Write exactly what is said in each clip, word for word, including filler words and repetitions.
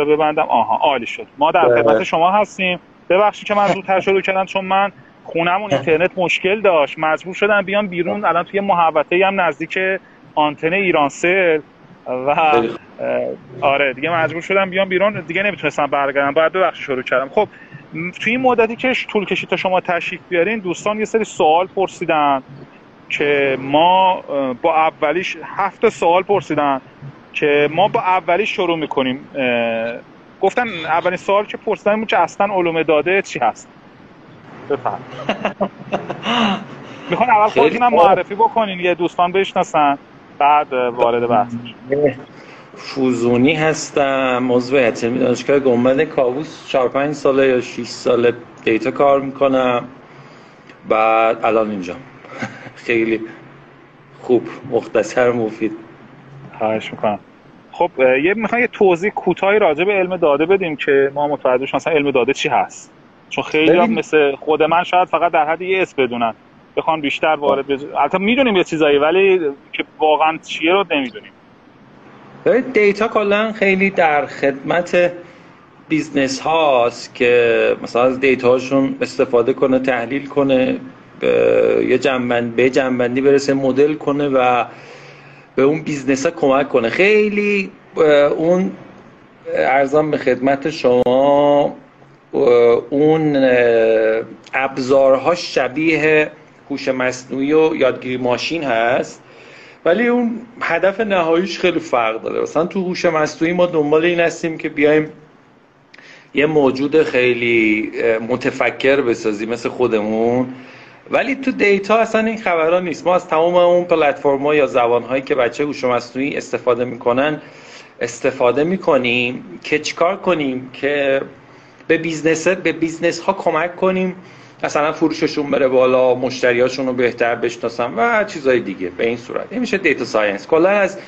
رو ببندم. آها عالی شد، ما در خدمت شما هستیم. ببخشید که من زودتر شروع کردم چون من خونمون اینترنت مشکل داشت، مجبور شدم بیام بیرون. الان توی محوطه‌ای هم نزدیک آنتن ایرانسل و آره دیگه مجبور شدم بیام بیرون، دیگه نمیتونستم برگردم، باید ببخشید شروع کردم. خب توی این مدتی که طول کشید تا شما تشریف بیارین، دوستان یه سری سوال پرسیدن که ما با اولیش هفت سوال پرسیدن که ما با اولیش شروع میکنیم. گفتن اولین سوال که پرسیدن که اصلا علوم داده چی هست؟ بفهم میخوان اول خودتون هم معرفی بکنین یه دوستان بشناسن، بعد وارد بحث میشیم. فوزونی هستم، عضو هیئت دانشگاه گنبد کاووس، چهار پنج ساله یا شش ساله دیتا کار میکنم، بعد الان اینجام. خیلی خوب، مختصر، مفید. خواهش میکنم. خب یه میخوام یه توضیح کوتاهی راجع به علم داده بدیم که ما متوجه شیم مثلا علم داده چی هست، چون خیلی هم مثل خود من شاید فقط در حد یه اسم بدونن، بخوان بیشتر وارد بج... البته میدونیم یه چیزایی ولی که واقعا چیه رو نمیدونیم. ببینید دیتا کلا خیلی در خدمت بیزنس هاست که مثلا از دیتا هاشون استفاده کنه، تحلیل کنه، یه جنبند به جنبندی برسه، مدل کنه و به اون بیزنس ها کمک کنه. خیلی اون ارزم به خدمت شما اون ابزارها شبیه هوش مصنوعی و یادگیری ماشین هست، ولی اون هدف نهاییش خیلی فرق داره. مثلا تو هوش مصنوعی ما دنبال این هستیم که بیایم یه موجود خیلی متفکر بسازیم مثل خودمون، ولی تو دیتا اصلا این خبرها نیست. ما از تمام اون پلتفرم‌ها یا زبان‌هایی که بچه هوش مصنوعی استفاده می‌کنن استفاده می‌کنیم که چیکار کنیم که به بیزنس به بیزنس ها کمک کنیم، مثلا فروششون بره بالا، مشتریاشون رو بهتر بشناسن و چیزهای دیگه. به این صورت این میشه دیتا ساینس. کلا از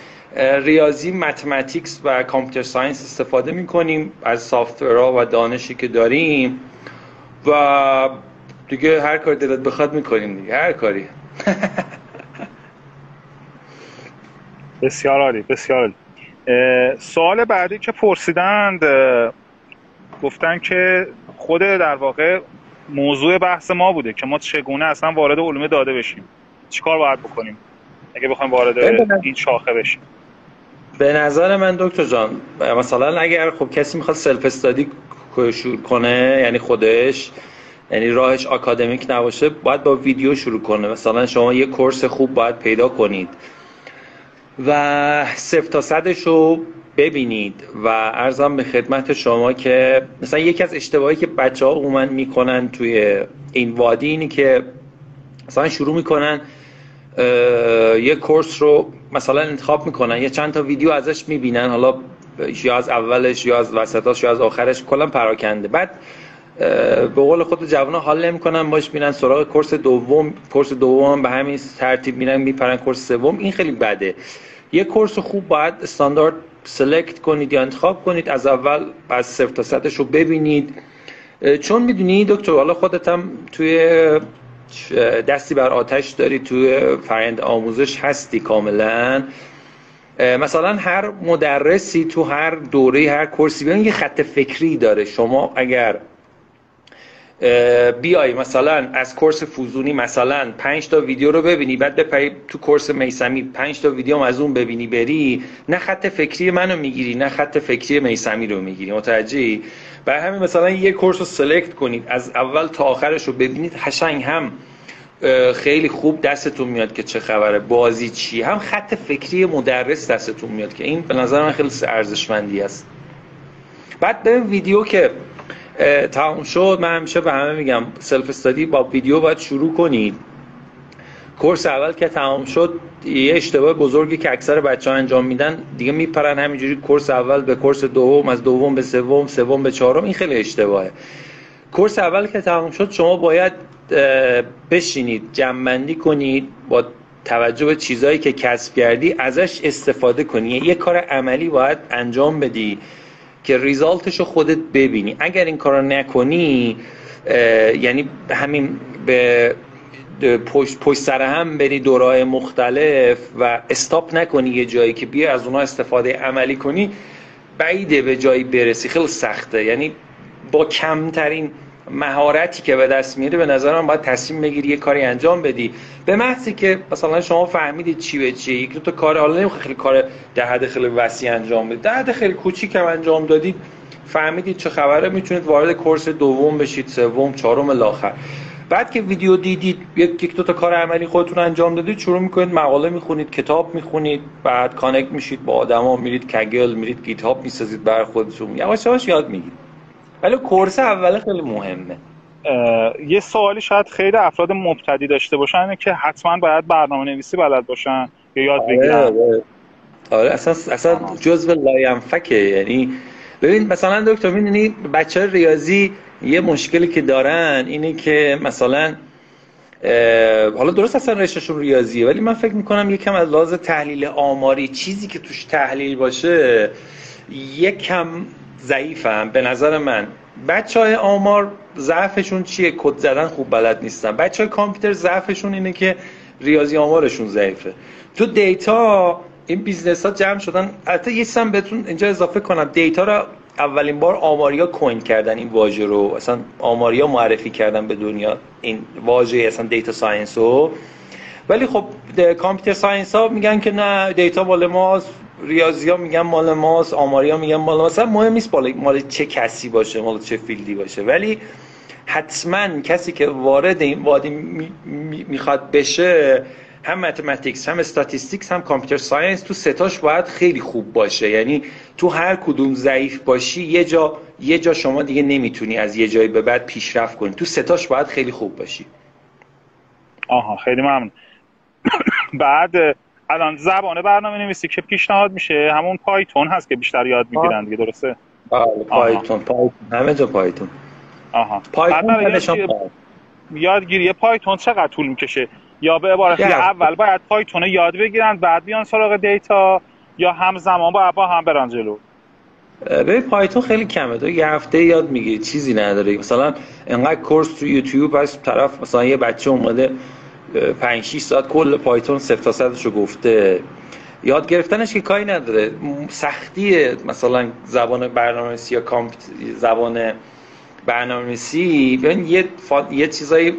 ریاضی، متماتیکس و کامپیوتر ساینس استفاده میکنیم، از سافتورها و دانشی که داریم و دیگه هر کاری دلت بخواد میکنیم دیگه، هر کاری. بسیار عالی، بسیار عالی. سوال بعدی که پرسیدند گفتن که خود در واقع موضوع بحث ما بوده که ما چگونه اصلا وارد علوم داده بشیم، چیکار باید بکنیم اگه بخوایم وارد این شاخه بشیم. به نظر من دکتر جان مثلا اگر خب کسی میخواد سلف استادی شروع کنه، یعنی خودش، یعنی راهش آکادمیک نباشه، باید با ویدیو شروع کنه. مثلا شما یه کورس خوب باید پیدا کنید و صفر تا صدش رو ببینید و عرضم به خدمت شما که مثلا یکی از اشتباهی که بچه ها عموما میکنن توی این وادی اینی که مثلا شروع میکنن یه کورس رو مثلا انتخاب میکنن، یه چند تا ویدیو ازش میبینن، حالا یا از اولش یا از وسطاش یا از آخرش، کلا پراکنده. بعد به قول خود جوان ها حال نمیکنن باش، میرن سراغ کورس دوم، کورس دوم به همین ترتیب میرن میپرن کورس سوم. این خیلی بده. یه کورس خوب باید استاندارد سلکت کنید یا انتخاب کنید، از اول از صفر تا صدش رو ببینید. چون میدونی دکتر، حالا خودت هم توی دستی بر آتش داری، توی فرآیند آموزش هستی کاملا. مثلا هر مدرسی تو هر دوره هر کورسی بیان یه خط فکری داره. شما اگر بیای مثلا از کورس فوزونی مثلا پنج تا ویدیو رو ببینی، بعد بپری تو کورس میسمی پنج تا ویدیو از اون ببینی بری، نه خط فکری منو میگیری نه خط فکری میسمی رو میگیری، متوجهی؟ برای همین مثلا یه کورس رو سلکت کنید، از اول تا آخرش رو ببینید، هشنگ هم خیلی خوب دستتون میاد که چه خبره، بازی چی، هم خط فکری مدرس دستتون میاد که این به نظر من خیلی ارزشمندی است. بعد به ویدیو که تمام شد، من همیشه به همه میگم سلف استادی با ویدیو باید شروع کنید. کورس اول که تمام شد، یه اشتباه بزرگی که اکثر بچه‌ها انجام میدن دیگه، میپرن همینجوری کورس اول به کورس دوم، از دوم به سوم، سوم به چهارم. این خیلی اشتباهه. کورس اول که تمام شد، شما باید بشینید جمع‌بندی کنید، با توجه به چیزایی که کسب کردی ازش استفاده کنی، یه کار عملی باید انجام بدی که ریزالتش رو خودت ببینی. اگر این کار رو نکنی، یعنی همین به پشت, پشت سر هم بری دوره‌های مختلف و استاپ نکنی یه جایی که بیا از اونها استفاده عملی کنی، بعیده به جایی برسی، خیلی سخته. یعنی با کمترین مهارتی که به دست میاره به نظر من باید تصمیم بگیری یه کاری انجام بدی، به محضی که مثلا شما فهمیدید چی به چی. یک دو تا کار، حالا نمیخواد خیلی کار در حد خیلی وسیع انجام بدید، در حد خیلی کوچیک هم انجام دادید، فهمیدید چه خبره، میتونید وارد کورس دوم بشید، سوم، چهارم الاخر. بعد که ویدیو دیدید، یک دو تا کار عملی خودتون انجام دادید، شروع میکنید مقاله میخونید، کتاب میخونید، بعد کانکت میشید با آدما، میرید کگل، میرید گیت هاب میسازید برای خودتون، یواش یواش یاد میگیرید. ولی کورس اول خیلی مهمه. یه سوالی شاید خیلی افراد مبتدی داشته باشن که حتما باید برنامه‌نویسی بلد باشن یا یاد بگیرن. آره اصلا اصلا جزء لاینفکه. یعنی ببین مثلا دکتر میدونی بچه ریاضی یه مشکلی که دارن اینه که مثلا حالا درست اصلا رشتهشون ریاضیه، ولی من فکر میکنم یکم از لحاظ تحلیل آماری چیزی که توش تحلیل باشه یکم ضعیفم به نظر من. بچهای آمار ضعفشون چیه؟ کد زدن خوب بلد نیستن. بچهای کامپیوتر ضعفشون اینه که ریاضی آمارشون ضعیفه. تو دیتا این بیزنس ها جمع شدن. البته یه سم بهتون اینجا اضافه کنم، دیتا را اولین بار آماریا کوین کردن این واژه رو، اصلا آماریا معرفی کردن به دنیا این واژه اصلا دیتا ساینس رو. ولی خب کامپیوتر ساینس ها میگن که نه دیتا مال ماست، ریاضی ها میگن مال ماست، آماری ها میگن مال ماست. مهم نیست مال چه کسی باشه، مال چه فیلدی باشه، ولی حتما کسی که وارد این وادی میخواد بشه هم متماتیکس، هم استاتیستیکس، هم کامپیوتر ساینس، تو ستاش باید خیلی خوب باشه. یعنی تو هر کدوم ضعیف باشی یه جا یه جا شما دیگه نمیتونی از یه جایی به بعد پیشرفت کنی. تو ستاش باید خیلی خوب باشی. آها خیلی ممنون. بعد الان زبان برنامه‌نویسی که پیشنهاد میشه همون پایتون هست که بیشتر یاد میگیرن دیگه، درسته؟ بله پایتون، پایتون همه جا پایتون. آها پایتون یادگیری پایتون چقدر طول میکشه؟ یا به عبارت دیگه اول باید پایتون رو یاد بگیرن بعد بیان سراغ دیتا، یا همزمان با با هم برن جلو؟ به پایتون خیلی کمه، تو یه هفته یاد میگیری، چیزی نداره. مثلا انقدر کورس تو یوتیوب هست، طرف مثلا یه بچه اومده پنج شش ساعت کل پایتون صفر تا صدش رو گفته، یاد گرفتنش که کاری نداره. سختی مثلا زبان برنامه‌نویسی یا کامپیوتر زبان برنامه‌نویسی ببین یه فا... یه چیزای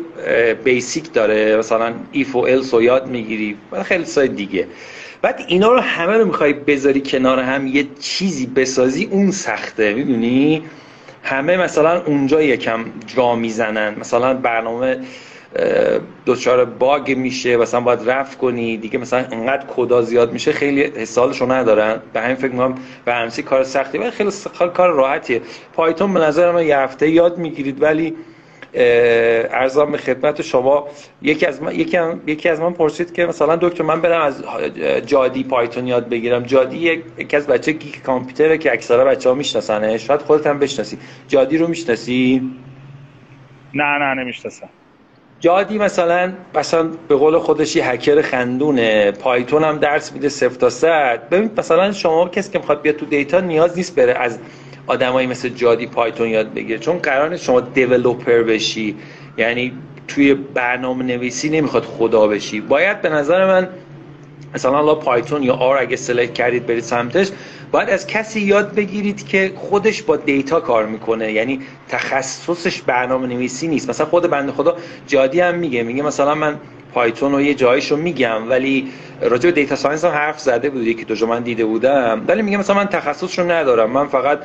بیسیک داره، مثلا ایف و الس رو یاد میگیری و خیلی چیزای دیگه. بعد اینا رو همه رو میخوای بذاری کنار هم یه چیزی بسازی، اون سخته. میدونی همه مثلا اونجا یکم جا میزنن، مثلا برنامه دوچار باگ میشه، مثلا باید رفع کنی دیگه، مثلا انقدر کدا زیاد میشه خیلی حسابشو ندارن. به همین فکر میکنم برنامه‌نویسی کار سختی، ولی خیلی کار راحتیه. پایتون به نظر من یه هفته یاد میگیرید. ولی ارزم به خدمت شما، یکی از من یکی, هم، یکی از من پرسید که مثلا دکتر من برم از جادی پایتون یاد بگیرم. جادی یک از بچه گیک کامپیوتره که اکثرا بچه‌ها میشناسنش، شاید خودت هم بشناسی. جادی رو میشناسی؟ نه نه نمیشناسم. جادی مثلا مثلا به قول خودشی هکر خندونه، پایتون هم درس میده صفر تا صد. ببین مثلا شما کسی که میخواد بیاد تو دیتا نیاز نیست بره از آدمایی مثل جادی پایتون یاد بگیره، چون قراره شما دیولپر بشی، یعنی توی برنامه‌نویسی نمیخواد خدا بشی. باید به نظر من مثلا لا پایتون یا آر اگه سلکت کردید برید سمتش، باید از کسی یاد بگیرید که خودش با دیتا کار میکنه، یعنی تخصصش برنامه نویسی نیست. مثلا خود بنده خدا جادی هم میگه، میگه مثلا من پایتون رو یه جایشو میگم، ولی راجع به دیتا ساینس هم حرف زده بود، یکی دو جا من دیده بودم، ولی میگه مثلا من تخصصش رو ندارم، من فقط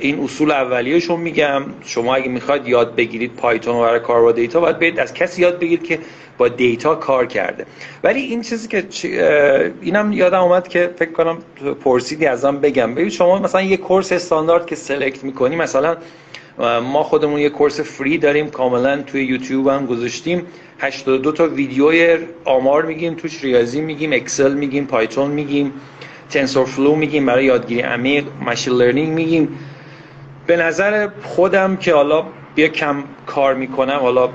این اصول اولیه‌شو میگم. شما اگه میخواید یاد بگیرید پایتون برای کار با دیتا، باید برید از کسی یاد بگیرید که با دیتا کار کرده. ولی این چیزی که اینم یادم اومد که فکر کنم پرسیدی ازم بگم، ببین شما مثلا یه کورس استاندارد که سلکت میکنی، مثلا ما خودمون یه کورس فری داریم کاملا توی یوتیوب هم گذاشتیم، هشتاد و دو تا ویدیوی آمار میگیم توش، ریاضی میگیم، اکسل میگیم، پایتون میگیم، تنسورفلو میگیم برای یادگیری عمیق، ماشین لرنینگ میگیم. به نظر خودم که حالا بیا کم کار میکنم، حالا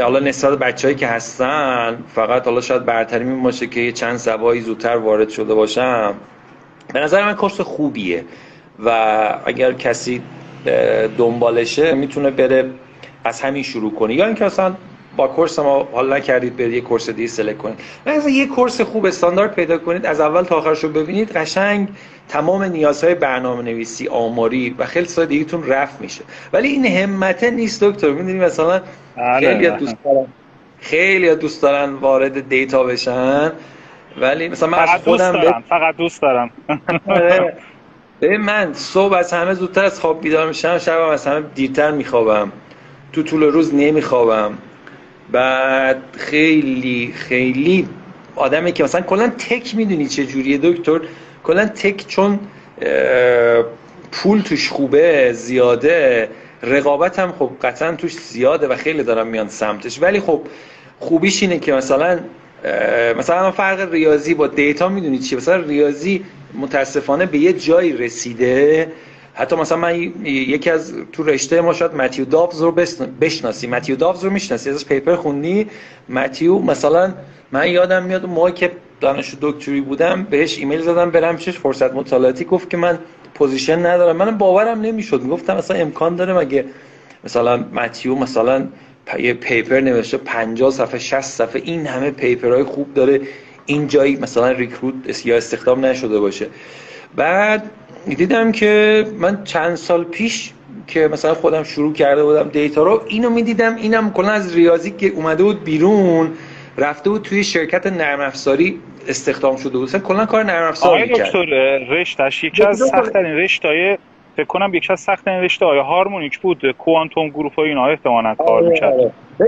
حالا نسبت بچه‌ای که هستن، فقط حالا شاید برتری می باشه که چند سوایی زودتر وارد شده باشم. به نظر من کورس خوبیه و اگر کسی دنبالشه میتونه بره از همین شروع کنه، یا اینکه اصلا با کورس ما حال نکردید برید یه کورس دیگه سلکت کنید. مثلا یه کورس خوب استاندارد پیدا کنید، از اول تا آخرش رو ببینید، قشنگ تمام نیازهای برنامه‌نویسی، آماری و خیلی ساده دیگه‌تون رفع میشه. ولی این همت نیست دکتر. می‌دونید مثلا خیلی دوست دارن خیلی دوست دارن وارد دیتا بشن، ولی مثلا من از خودم دارم. ب... فقط دوست دارم. ببین من صبح از همه زودتر از خواب بیدار میشم، شبم از همه دیرتر میخوابم، تو طول روز نمیخوابم. بعد خیلی خیلی آدمی که مثلا کلا تک، میدونی چه جوریه دکتر، کلا تک چون پول توش خوبه زیاده، رقابت هم خب قطعا توش زیاده و خیلی دارن میان سمتش. ولی خب خوبیش اینه که مثلا مثلا فرق ریاضی با دیتا میدونی چیه؟ مثلا ریاضی متاسفانه به یه جایی رسیده، حتی مثلا من یکی از تو رشته ما شاید متیو دافز رو بشناسی. متیو دافز رو میشناسی؟ ازش پیپر خوندی؟ متیو مثلا من یادم میاد ما که دانشجو دکتری بودم بهش ایمیل زدم برم چش فرصت مطالعاتی، گفت که من پوزیشن ندارم. من باورم نمیشد، میگفتم مثلا امکان داره مگه مثلا متیو مثلا یه پیپر نوشته پنجاه صفحه شصت صفحه، این همه پیپرهای خوب داره، این جایی مثلا ریکروت یا استخدام نشده باشه. بعد دیدم که من چند سال پیش که مثلا خودم شروع کرده بودم دیتا رو، اینو میدیدم، اینم کلا از ریاضی که اومده بود بیرون، رفته بود توی شرکت نرم افزاری استخدام شده بود، کلا کار نرم افزار می‌کرد. آقای دکتر رشتش یکی از سخت‌ترین رشت‌های، فکر کنم یکی از سخت‌ترین رشته‌های هارمونیک بود، کوانتوم گروپ و اینا احتمالاً کار می‌کرد.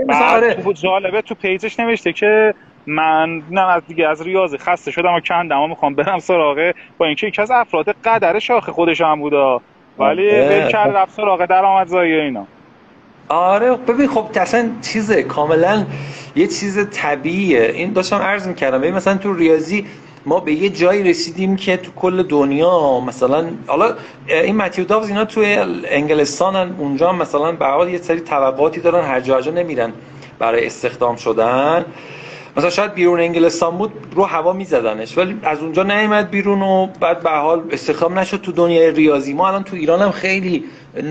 مثلا تو جالبه تو پیجش نوشته که من نه از دیگه از ریاضی خسته شدم و کندم و میخوام برم سراغه، با اینکه یکی از افراد قدر شاخه خودش هم بودا، ولی ول کرد رفت سراغه درآمدزایی اینا. آره ببین خب اصلا چیزه کاملا یه چیز طبیعیه. این داشتم عرض میکردم، ببین مثلا تو ریاضی ما به یه جایی رسیدیم که تو کل دنیا مثلا، حالا این متیو داوز اینا تو انگلستانن، اونجا مثلا به حال یه سری توقعاتی دارن، هر جا جا نمیرن برای استخدام شدن. مثلا شاید بیرون انگلستان بود رو هوا میزدنش، ولی از اونجا نیامد بیرون و بعد به حال استخدام نشد تو دنیای ریاضی. ما الان تو ایران هم خیلی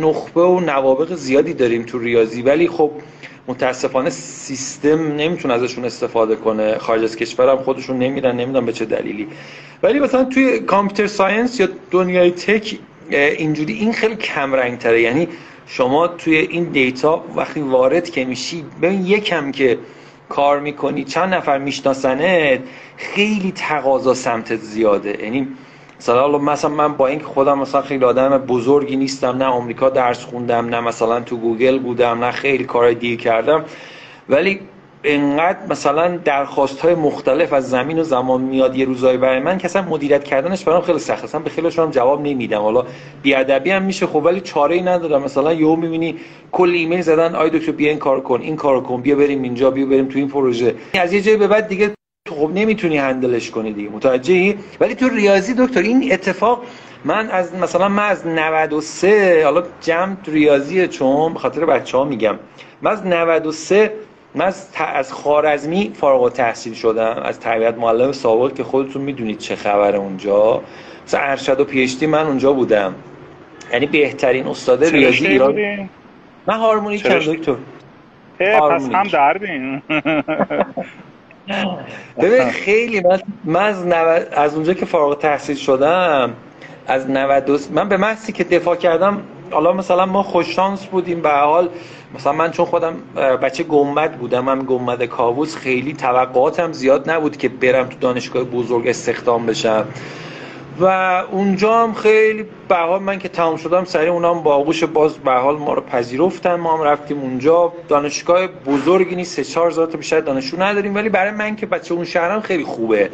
نخبه و نوابغ زیادی داریم تو ریاضی، ولی خب متاسفانه سیستم نمیتونه ازشون استفاده کنه، خارج از کشورم خودشون نمیرن، نمیدونم به چه دلیلی. ولی مثلا توی کامپیوتر ساینس یا دنیای تک اینجوری این خیلی کم رنگ تره. یعنی شما توی این دیتا وقتی وارد که میشی، ببین یکم که کار میکنی چند نفر میشناسنت، خیلی تقاضا سمتت زیاده. یعنی مثلا مثلا من با اینکه خودم مثلا خیلی آدم بزرگی نیستم، نه آمریکا درس خوندم، نه مثلا تو گوگل بودم، نه خیلی کارهای دیگه کردم، ولی اینقدر مثلا درخواست‌های مختلف از زمین و زمان میاد یه روزایی برای من که اصلا مدیریت کردنش برام خیلی سخته، اصلا به خیلیش هم جواب نمیدم. حالا بی‌ادبی هم میشه خب، ولی چاره‌ای ندارم. مثلا یهو می‌بینی کل ایمیل زدن آی دکتر بیا این کار کن، این کارو کن، بیا بریم اینجا، بیا بریم تو این پروژه. از یه جایی به بعد دیگه تو خب نمیتونی هندلش کنی دیگه، متوجهی؟ ولی تو ریاضی دکتر این اتفاق، من از مثلا من از نود و سه، حالا جمع ریاضیه چون به خاطر بچه‌ها میگم، من از نود و سه من از خوارزمی فارغ التحصیل شدم، از تربیت معلم سابق که خودتون میدونید چه خبره اونجا. مثلا ارشد و پی اچ دی من اونجا بودم، یعنی بهترین استاد ریاضی ایران بودیم؟ من هارمونیکم دکتر. پس هم دردین. ببین خیلی من, من از, نو... از اونجا که فارغ التحصیل شدم از نود و دو من به محضی که دفاع کردم، حالا مثلا ما خوششانس بودیم به حال، مثلا من چون خودم بچه گنبد بودم، هم گنبد کاووس، خیلی توقعاتم زیاد نبود که برم تو دانشگاه بزرگ استخدام بشم و اونجا هم خیلی به حال من که تمام شدم سریع اونا هم با آغوش باز به حال ما رو پذیرفتن، ما هم رفتیم اونجا. دانشگاه بزرگی نیست، سه چهار هزار تا بیشتر دانشجو نداریم، ولی برای من که بچه اون شهرم خیلی خوبه.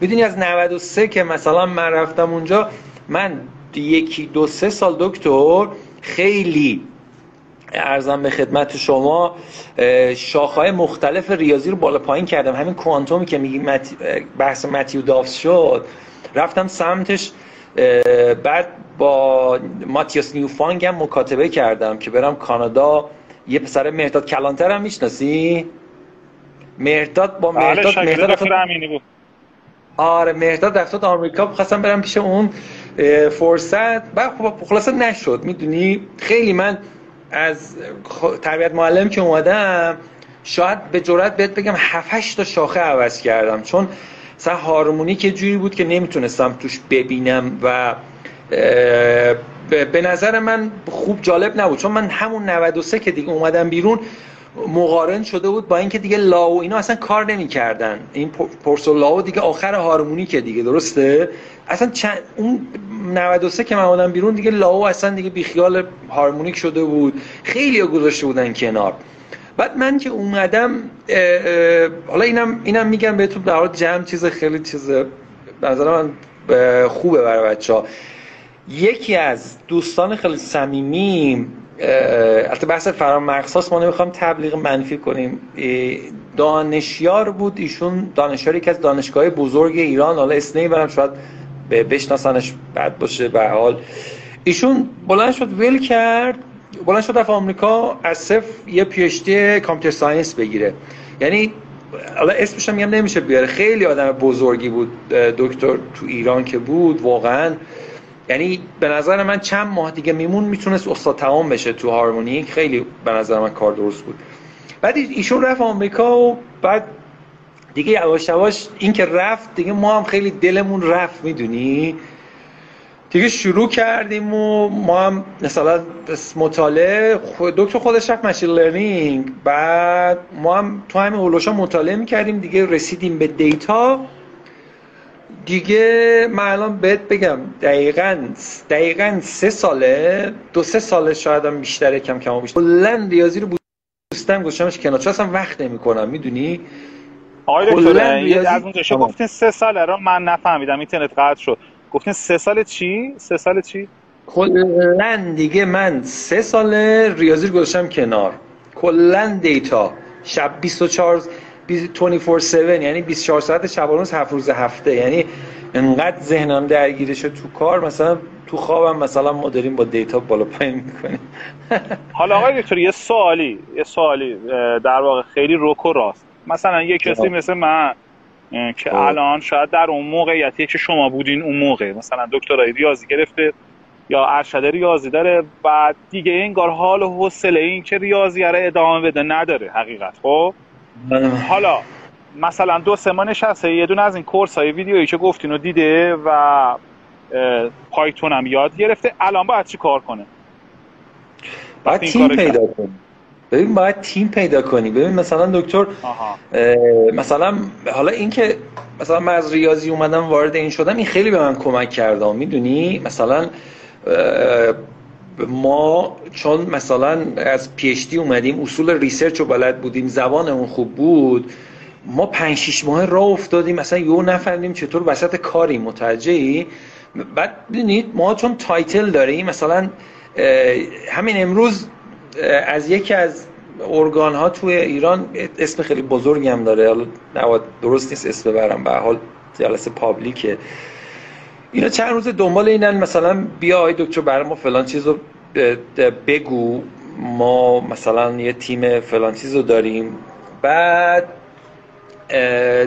میدونی از نود و سه که مثلا من رفتم اونجا، من یکی دو سه سال دکتر خیلی عرضم به خدمت شما شاخه‌های مختلف ریاضی رو بالا پایین کردم. همین کوانتومی که میگی مت... بحث متیو دافز شد، رفتم سمتش. بعد با ماتیاس نیوفانگ هم مکاتبه کردم که برم کانادا. یه پسر مهرداد کلانتر هم میشناسی؟ مهرداد با مهرداد مهرداد دکتر امینی بود. آره مهرداد رفتاد آمریکا، خواستم برم پیش اون فرصت، بعد خلاصه نشد. میدونی خیلی من از تربیت معلم که اومدم شاید به جرئت بهت بگم هفت هشت تا شاخه عوض کردم، چون مثلا هارمونیک یه جوری بود که نمیتونستم توش ببینم و به نظر من خوب جالب نبود، چون من همون نود و سه که دیگه اومدم بیرون مقارن شده بود با اینکه دیگه لاو اینا اصلا کار نمی‌کردن، این پورسو لاو دیگه آخر هارمونیکه دیگه، درسته؟ اصلا چند اون نود و سه که من اومدم بیرون دیگه لاو اصلا دیگه بیخیال هارمونیک شده بود، خیلی‌ها گذاشته بودن کنار. بعد من که اومدم اه اه حالا اینم اینم میگم بهتون در حال جمع چیز خیلی چیز به نظر من خوبه برای بچه‌ها. یکی از دوستان خیلی صمیمی، البته بحث فرامرزهاست، ما نمیخوام تبلیغ منفی کنیم، دانشیار بود ایشون، دانشیاری که از دانشگاه بزرگ ایران، حالا اسنی برم شاید بشناسنش بد باشه، به حال ایشون بلند شد ول کرد، بلند شد رفت آمریکا از صفر یه پی اچ دی کامپیوتر ساینس بگیره، یعنی حالا اسمش هم میگم نمیشه بیاره، خیلی آدم بزرگی بود دکتر تو ایران که بود واقعا، یعنی به نظر من چند ماه دیگه میمون میتونست استاد تمام بشه تو هارمونیک، خیلی به نظر من کار درست بود. بعد ایشون رفت آمریکا و بعد دیگه یواش یواش این که رفت دیگه ما هم خیلی دلمون رفت، میدونی دیگه شروع کردیم و ما هم مثلا مطالعه، دکتر خودش رفت ماشین لرنینگ، بعد ما هم تو همین هولوشا مطالعه میکردیم دیگه، رسیدیم به دیتا دیگه. من الان بهت بگم دقیقاً دقیقاً سه ساله دو سه ساله شاید هم بیشتره، کم کم بیشتر کلاً ریاضی رو بوستم گذاشتمش کنار، چون اصلا وقت نمی‌کنم میدونی. آقای دکتر ریاضی... از اونجا شما گفتین سه ساله رو من نفهمیدم، اینترنت قطع شد، گفتین سه سال چی؟ سه سال چی؟ کلاً دیگه من سه ساله ریاضی رو گذاشتم کنار، کلاً دیتا شب بیست و چهار بیست و چهار هفت، یعنی بیست و چهار ساعت شبانوز هفت روز هفته، یعنی انقدر ذهنم درگیره شد تو کار، مثلا تو خوابم مثلا ما داریم با دیتا بالا پایین میکنیم. حالا آقای دکتر یه سوالی یه سوالی در واقع خیلی رک و راست، مثلا یه کسی مثل من که الان شاید در اون موقعیتی که شما بودین اون موقع مثلا دکترای ریاضی گرفته یا ارشد ریاضی داره و دیگه انگار حال و حوصله این که ریاضی را ادامه بده نداره حقیقت، خب حالا مثلا دو سه ما نشسته یه دونه از این کورس های ویدیویی که گفتین رو دیده و پایتون هم یاد گرفته، الان باید چی کار کنه؟ باید تیم پیدا کنی. ببین باید تیم پیدا کنی. ببین مثلا دکتر مثلا حالا این که مثلا من از ریاضی اومدم وارد این شدم، این خیلی به من کمک کرده میدونی، مثلا ما چون مثلا از پی اچ دی اومدیم اصول ریسرچ رو بلد بودیم، زبانمون خوب بود، ما پنج شش ماه راه افتادیم مثلا یهو نفهمیدیم چطور وسط کاری، متوجهی؟ بعد ببینید ما چون تایتل داریم، مثلا همین امروز از یکی از ارگان ها توی ایران اسم خیلی بزرگی هم داره، حالا نباید درست نیست اسم ببرم، به هر حال جلسه پابلیکه، اینا چند روز دنبال اینن مثلا بیا آقای دکتر برای ما فلان چیز رو بگو، ما مثلا یه تیم فلان چیز رو داریم. بعد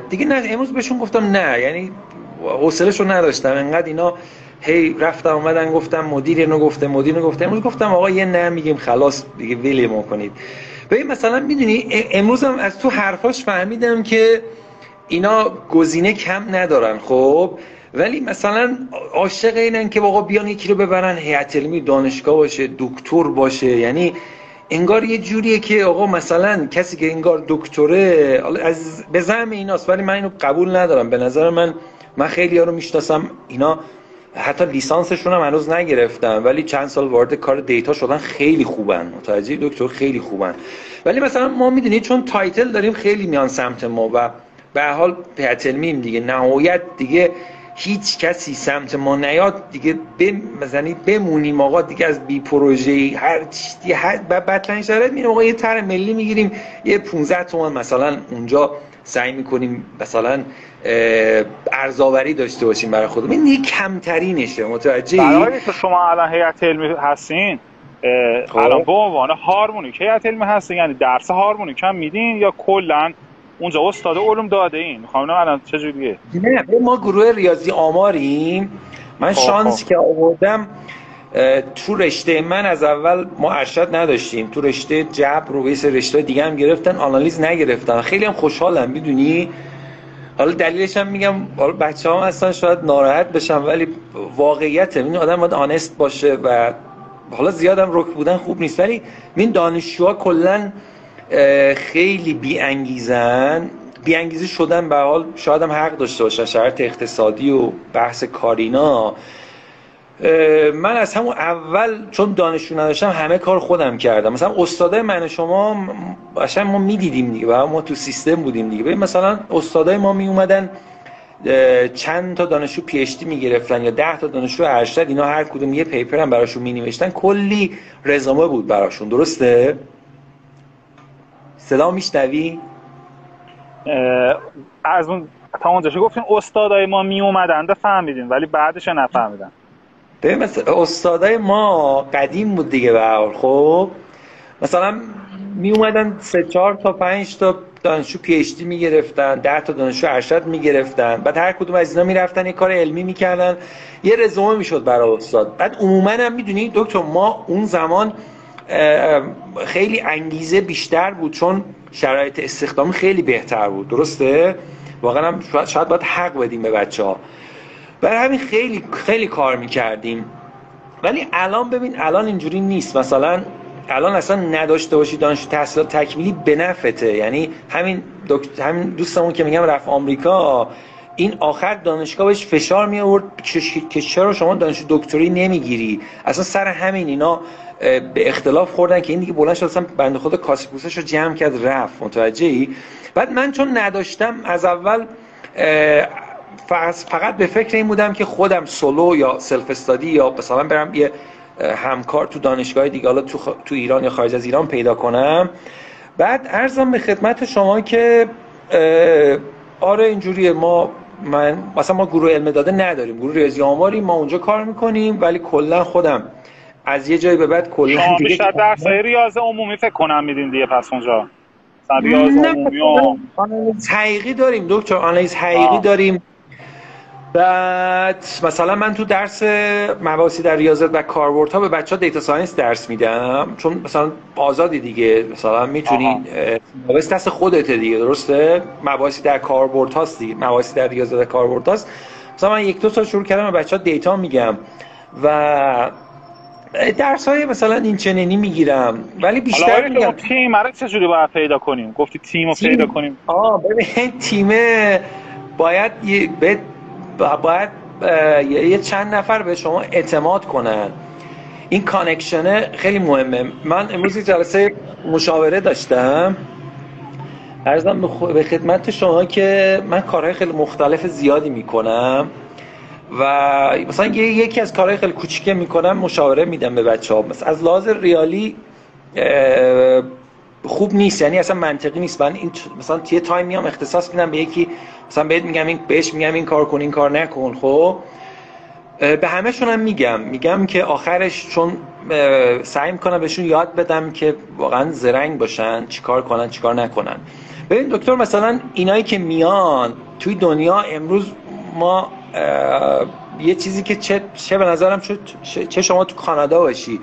دیگه نه امروز بهشون گفتم نه، یعنی حوصله‌شو نداشتم انقدر اینا هی رفتم اومدن، گفتم مدیر اینو گفته مدیر اینو گفته، امروز گفتم آقا یه نه میگیم خلاص دیگه ویلی ما کنید. ببین مثلا میدونی امروزم از تو حرفاش فهمیدم که اینا گزینه کم ندارن، خب ولی مثلا عاشق اینن که واقعا بیان یکی رو ببرن هیئت علمی دانشگاه باشه، دکتر باشه، یعنی انگار یه جوریه که آقا مثلا کسی که انگار دکتره از به زعم ایناست، ولی من اینو قبول ندارم. به نظر من من خیلی‌ها رو میشناسم اینا حتی لیسانسشون هم هنوز نگرفتن ولی چند سال وارد کار دیتا شدن، خیلی خوبن، متوجه دکتر خیلی خوبن، ولی مثلا ما میدونید چون تایتل داریم خیلی میان سمت ما و به هر حال هیئت علمیم دیگه، نهایت دیگه هیچ کسی سمت ما نیاد دیگه، مثلا بمونیم آقا دیگه از بی پروژه هر چیزی هر بدترین شرایط میریم آقا یه طرح ملی میگیریم یه پانزده تومن مثلا اونجا سعی میکنیم مثلا ارزآوری داشته باشیم برای خودمون، این یه کمترینشه، متوجهی؟ برای که شما الان هیئت علمی هستین، الان به عنوان هارمونیک هیئت علمی هستین، یعنی درس هارمونیک هم میدین یا کلا اونجا استاد علوم داده این؟ میخوام نه الان چه جوریه؟ نه ما گروه ریاضی آماریم، من شانس که آوردم تو رشته من از اول ما ارشد نداشتیم، تو رشته جبر رو به سر رشته دیگه هم گرفتن، آنالیز نگرفتن. خیلی هم خوشحالم میدونی، حالا دلیلش هم میگم، حالا بچه‌هام اصلا شاید ناراحت بشن ولی واقعیت این آدم باید آنست باشه و حالا زیادم رک بودن خوب نیست. ولی این دانشجوها کلا خیلی بی انگیزن، بی انگیزه شدن. به حال شاید هم حق داشته باشه، شرایط اقتصادی و بحث کارینا. من از همون اول چون دانشجو نداشتم همه کار خودم کردم. مثلا استادای من و شما اصلا ما میدیدیم دیگه، و ما تو سیستم بودیم دیگه. ببین مثلا استادای ما می اومدن چند تا دانشجو پی اچ دی می گرفتن یا ده تا دانشجو ارشد، اینا هر کدوم یه پیپر هم براشون می نوشتن، کلی رزومه بود براشون. درسته؟ صدا میشنوی؟ از اون تا اونجاشو گفتین استادای ما می اومدن، فهمیدین، ولی بعدش نفهمیدن. ببین مثلا استادای ما قدیم بود دیگه، به هر خب مثلا می اومدن سه چهار تا پنج تا دانشجو پی اچ دی می گرفتن، ده تا دانشجو ارشد می گرفتن، بعد هر کدوم از اینا میرفتن یه کار علمی میکردن، یه رزومه میشد برای استاد. بعد عموما هم میدونی دکتر ما اون زمان خیلی انگیزه بیشتر بود چون شرایط استخدامی خیلی بهتر بود. درسته؟ واقعا هم شاید باید حق بدیم به بچه‌ها، برای همین خیلی خیلی کار میکردیم. ولی الان ببین الان اینجوری نیست. مثلا الان اصلا نداشته باشی دانشجو تحصیلات تکمیلی به نفعته. یعنی همین دکتر همین دوستمون که میگم رفت آمریکا، این آخر دانشگاه بهش فشار می آورد که چرا شما دانشجو دکتری نمیگیری. اصلا سر همین اینا به اختلاف خوردن که این دیگه بلند شد اصلا بنده خدا کاسه پوستش رو جمع کرد رفت. متوجهی؟ بعد من چون نداشتم از اول فقط به فکر این بودم که خودم سولو یا سلف استادی یا مثلا برم یه همکار تو دانشگاه دیگه، حالا تو, خ... تو ایران یا خارج از ایران پیدا کنم. بعد عرضم به خدمت شما که آره اینجوریه. ما من مثلا ما گروه علم داده نداریم، گروه ریاضی آماری ما اونجا کار میکنیم، ولی کلا خودم از یه جایی به بعد کلا دیگه شما درس ریاضی عمومی فکر کنم میدین دیگه. پس اونجا ریاضی عمومی و آنالیز حقیقی داریم دکتر، آنالیز حقیقی داریم. بعد مثلا من تو درس مباحثی در ریاضت و کاربردها به بچه‌ها دیتا ساینس درس میدم، چون مثلا آزادی دیگه، مثلا میتونی مباحث دست خودته دیگه. درسته؟ مباحثی در کاربردهاست دیگه، مباحثی در ریاضت و کاربردهاست. مثلا من یک دو سال شروع کردم به بچه‌ها دیتا میگم و درس‌های مثلا این چنینی میگیرم، ولی بیشتر میگم تیم رو چجوری باید پیدا کنیم. گفتی تیم رو پیدا کنیم. آ ببین تیم باید به باید یه چند نفر به شما اعتماد کنن. این کانکشنه خیلی مهمه. من امروز جلسه مشاوره داشتم، عرضم به خدمت شما که من کارهای خیلی مختلف زیادی میکنم و مثلا یکی از کارهای خیلی کوچیکه میکنم مشاوره میدم به بچه ها. مثلا از لحاظ ریالی خوب نیست، یعنی اصلا منطقی نیست. من این مثلا یه تایم میام اختصاص میدم به یکی، مثلا بهت میگم این بهش میگم این کار کن این کار نکن. خب به همه‌شون هم میگم میگم که آخرش چون سعی میکنم بهشون یاد بدم که واقعا زرنگ باشن، چیکار کنن چیکار نکنن. ببین دکتر مثلا اینایی که میان توی دنیا امروز ما یه چیزی که چه چه به نظرم چه, چه شما تو کانادا باشی،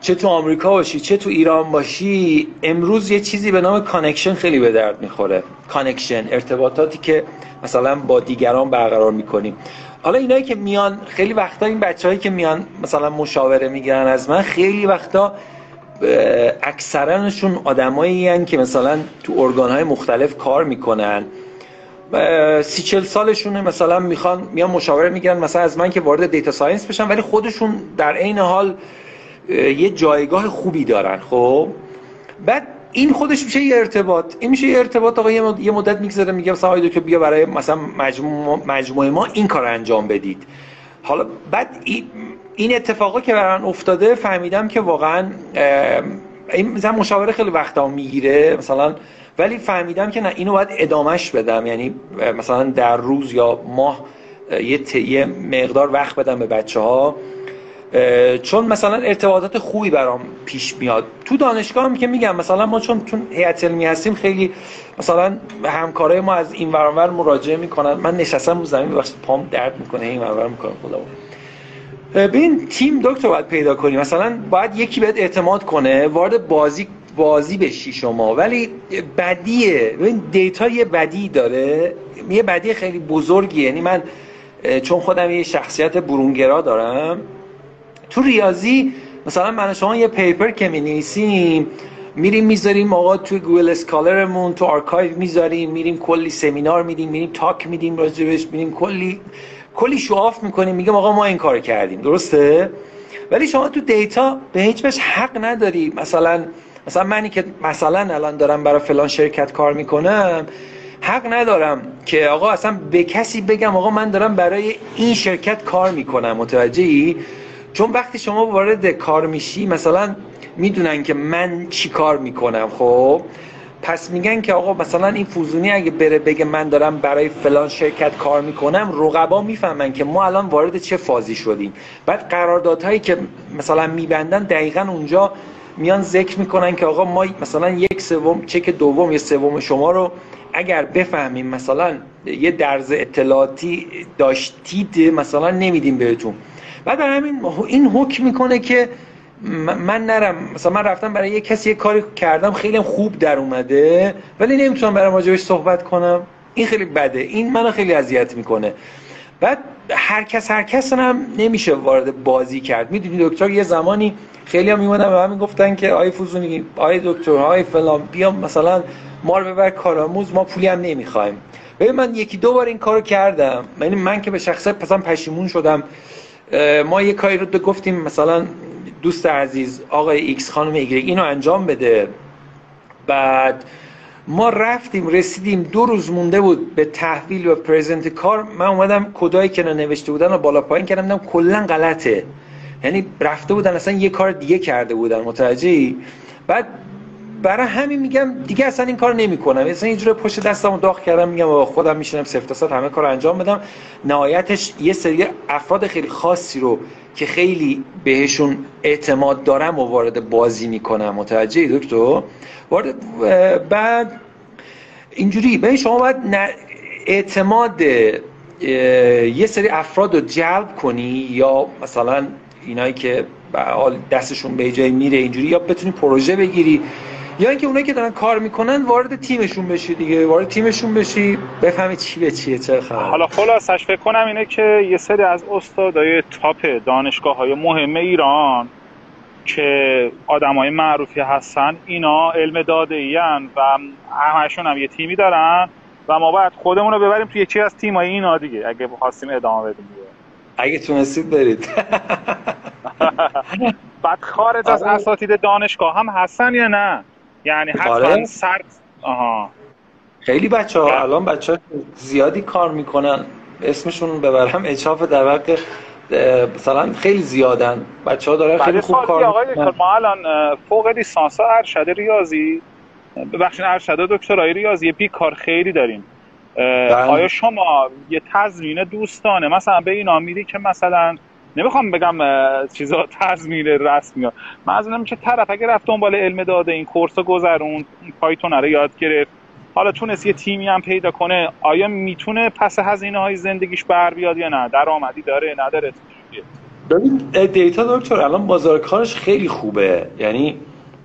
چه تو آمریکا باشی، چه تو ایران باشی، امروز یه چیزی به نام کانکشن خیلی به درد میخوره. کانکشن، ارتباطاتی که مثلا با دیگران برقرار میکنیم. حالا اینایی که میان خیلی وقتا این بچه‌هایی که میان مثلا مشاوره میگیرن از من، خیلی وقتا اکثرانشون آدمایی ان که مثلا تو ارگان‌های مختلف کار میکنن، سی چل سالشونه، مثلا میخوان میان مشاوره میگیرن مثلا از من که وارد دیتا ساینس بشن، ولی خودشون در عین حال یه جایگاه خوبی دارن. خب بعد این خودش میشه یه ارتباط، این میشه یه ارتباط. آقا یه مدت میگذره میگم مثلا آقای دکتر بیا برای مثلا مجموع مجموعه ما این کار انجام بدید. حالا بعد این اتفاقا که برام افتاده فهمیدم که واقعا این مثلا مشاوره خیلی وقتا میگیره مثلا، ولی فهمیدم که نه اینو باید ادامهش بدم، یعنی مثلا در روز یا ماه یه, یه مقدار وقت بدم به بچه‌ها، چون مثلا ارتباطات خوبی برام پیش میاد. تو دانشگاه هم که میگم مثلا ما چون تو هیئت علمی هستیم، خیلی مثلا همکارای ما از این ور اون ور مراجعه میکنن. من نشستم رو زمین بخش پام درد میکنه، این ور اون ور میکنم خدا. ببین تیم دکتر باید پیدا کنی، مثلا باید یکی بهت اعتماد کنه، وارد بازی بازی بشی شما. ولی بدیه، ببین دیتا یه بدی داره، یه بدی خیلی بزرگیه. یعنی من چون خودم یه شخصیت برونگرا دارم، تو ریاضی مثلا من شما یه پیپر که می‌نویسیم میریم میذاریم آقا توی گوگل اسکالرمون، تو آرکایو میذاریم، میریم کلی سمینار میدیم، میریم تاک میدیم راجبش، میریم کلی کلی شوآف میکنیم، میگم آقا ما این کارو کردیم، درسته؟ ولی شما تو دیتا به هیچ وجه حق نداری. مثلا مثلا منی که مثلا الان دارم برای فلان شرکت کار میکنم، حق ندارم که آقا اصلا به کسی بگم آقا من دارم برای این شرکت کار میکنم، متوجهی؟ چون وقتی شما وارد کار میشی مثلا میدونن که من چی کار میکنم، خب پس میگن که آقا مثلا این فوزونی اگه بره بگه من دارم برای فلان شرکت کار میکنم، رقبا میفهمن که ما الان وارد چه فازی شدیم. بعد قراردادهایی که مثلا میبندن دقیقاً اونجا میان ذکر میکنن که آقا ما مثلا یک سوم چک دوم یا سوم شما رو اگر بفهمیم مثلا یه درز اطلاعاتی داشتید مثلا نمیدیم بهتون. بعد همین این حکم میکنه که من نرم، مثلا من رفتم برای یه کسی یه کاری کردم خیلی خوب در اومده ولی نمیتونم برای راجعش صحبت کنم، این خیلی بده، این منو خیلی اذیت میکنه. بعد هر کس هر کس هم نمیشه وارد بازی کرد. میدونی دکتر یه زمانی خیلی هم میومدن به من میگفتن که آی فوزونی، آی دکتر، آی فلان، بیا مثلا ما رو ببر کارآموز، ما پولی هم نمیخوایم. ببین من یکی دو بار این کارو کردم، یعنی من که به شخصه مثلا پشیمون شدم. ما یه کاری رو گفتیم مثلا دوست عزیز آقای ایکس خانم ایگرگ اینو انجام بده، بعد ما رفتیم رسیدیم دو روز مونده بود به تحویل و پرزنت کار، من اومدم کدایی که نوشته بودن رو بالا پایین کردم دیدم کلا غلطه، یعنی رفته بودن اصلا یه کار دیگه کرده بودن، متوجهی؟ بعد برای همین میگم دیگه اصلا این کار نمیکنم، اصلا اینجوری پشت دستمو داغ کردم، میگم آقا خودم میشینم سفت سفت همه کارو انجام بدم. نهایتش یه سری افراد خیلی خاصی رو که خیلی بهشون اعتماد دارم و وارد بازی میکنم، متوجهی دکتر؟ وارد بعد اینجوری ببین شما باید اعتماد یه سری افراد رو جلب کنی، یا مثلا اینایی که دستشون به جایی میره اینجوری، یا بتونی پروژه بگیری، یا اینکه اونایی که دارن کار میکنن وارد تیمشون بشی دیگه، وارد تیمشون بشی بفهمی چی به چیه چه خبره. حالا خلاصش فکر کنم اینه که یه سری از استادای تاپ دانشگاه‌های مهم ایران که آدمای معروفی هستن، اینا علم داده‌ای ان و همشون هم یه تیمی دارن و ما باید خودمون رو ببریم توی یکی از تیمای اینا دیگه، اگه بخواستیم ادامه بدیم دیگه. اگه تونستید برید. بعد خارج از اساتید دانشگاه هم هستن یا نه؟ یعنی حتما سر آها خیلی بچه‌ها الان بچه‌ها زیادی کار میکنن، اسمشون ببرم اچاف در واقع مثلا خیلی زیادن، بچه‌ها دارن خیلی خوب کار میکنن. آقای دکتر ما الان فوق لیسانس ارشد ریاضی، ببخشید ارشد دکترای ریاضی بیکار خیلی داریم. آیا شما یه تضمین دوستانه مثلا به اینا میدی که مثلا نمیخوام بگم چیزا تضمین رسمی ها، من از اونم که طرف اگه رفت دنبال علم داده این کورس رو گذروند، پایتون رو یاد گرفت، حالا تونست یه تیمی هم پیدا کنه، آیا میتونه پس هزینه های زندگیش بر بیاد یا نه؟ درآمدی داره نداره؟ ببین دیتا دکتر الان بازار کارش خیلی خوبه، یعنی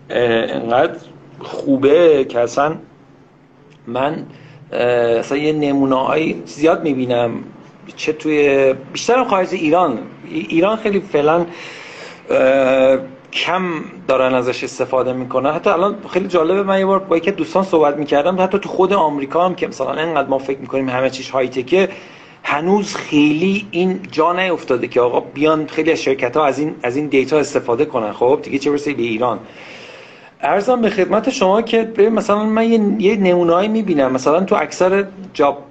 انقدر خوبه که اصلا من اصلا یه نمونه‌های زیاد می‌بینم، چه توی بیشتر خارج ایران، ایران خیلی فعلا کم دارن ازش استفاده میکنن. حتی الان خیلی جالبه، من یه بار با یکی از دوستان صحبت میکردم، حتی تو خود آمریکا هم که مثلا انقدر ما فکر میکنیم همه چیز های تکه، هنوز خیلی این جا نیفتاده که آقا بیان خیلی از شرکت‌ها از این از این دیتا استفاده کنن. خب دیگه چه برسه به ایران. عرضم به خدمت شما که مثلا من یه, یه نمونه‌ای می‌بینم، مثلا تو اکثر جاب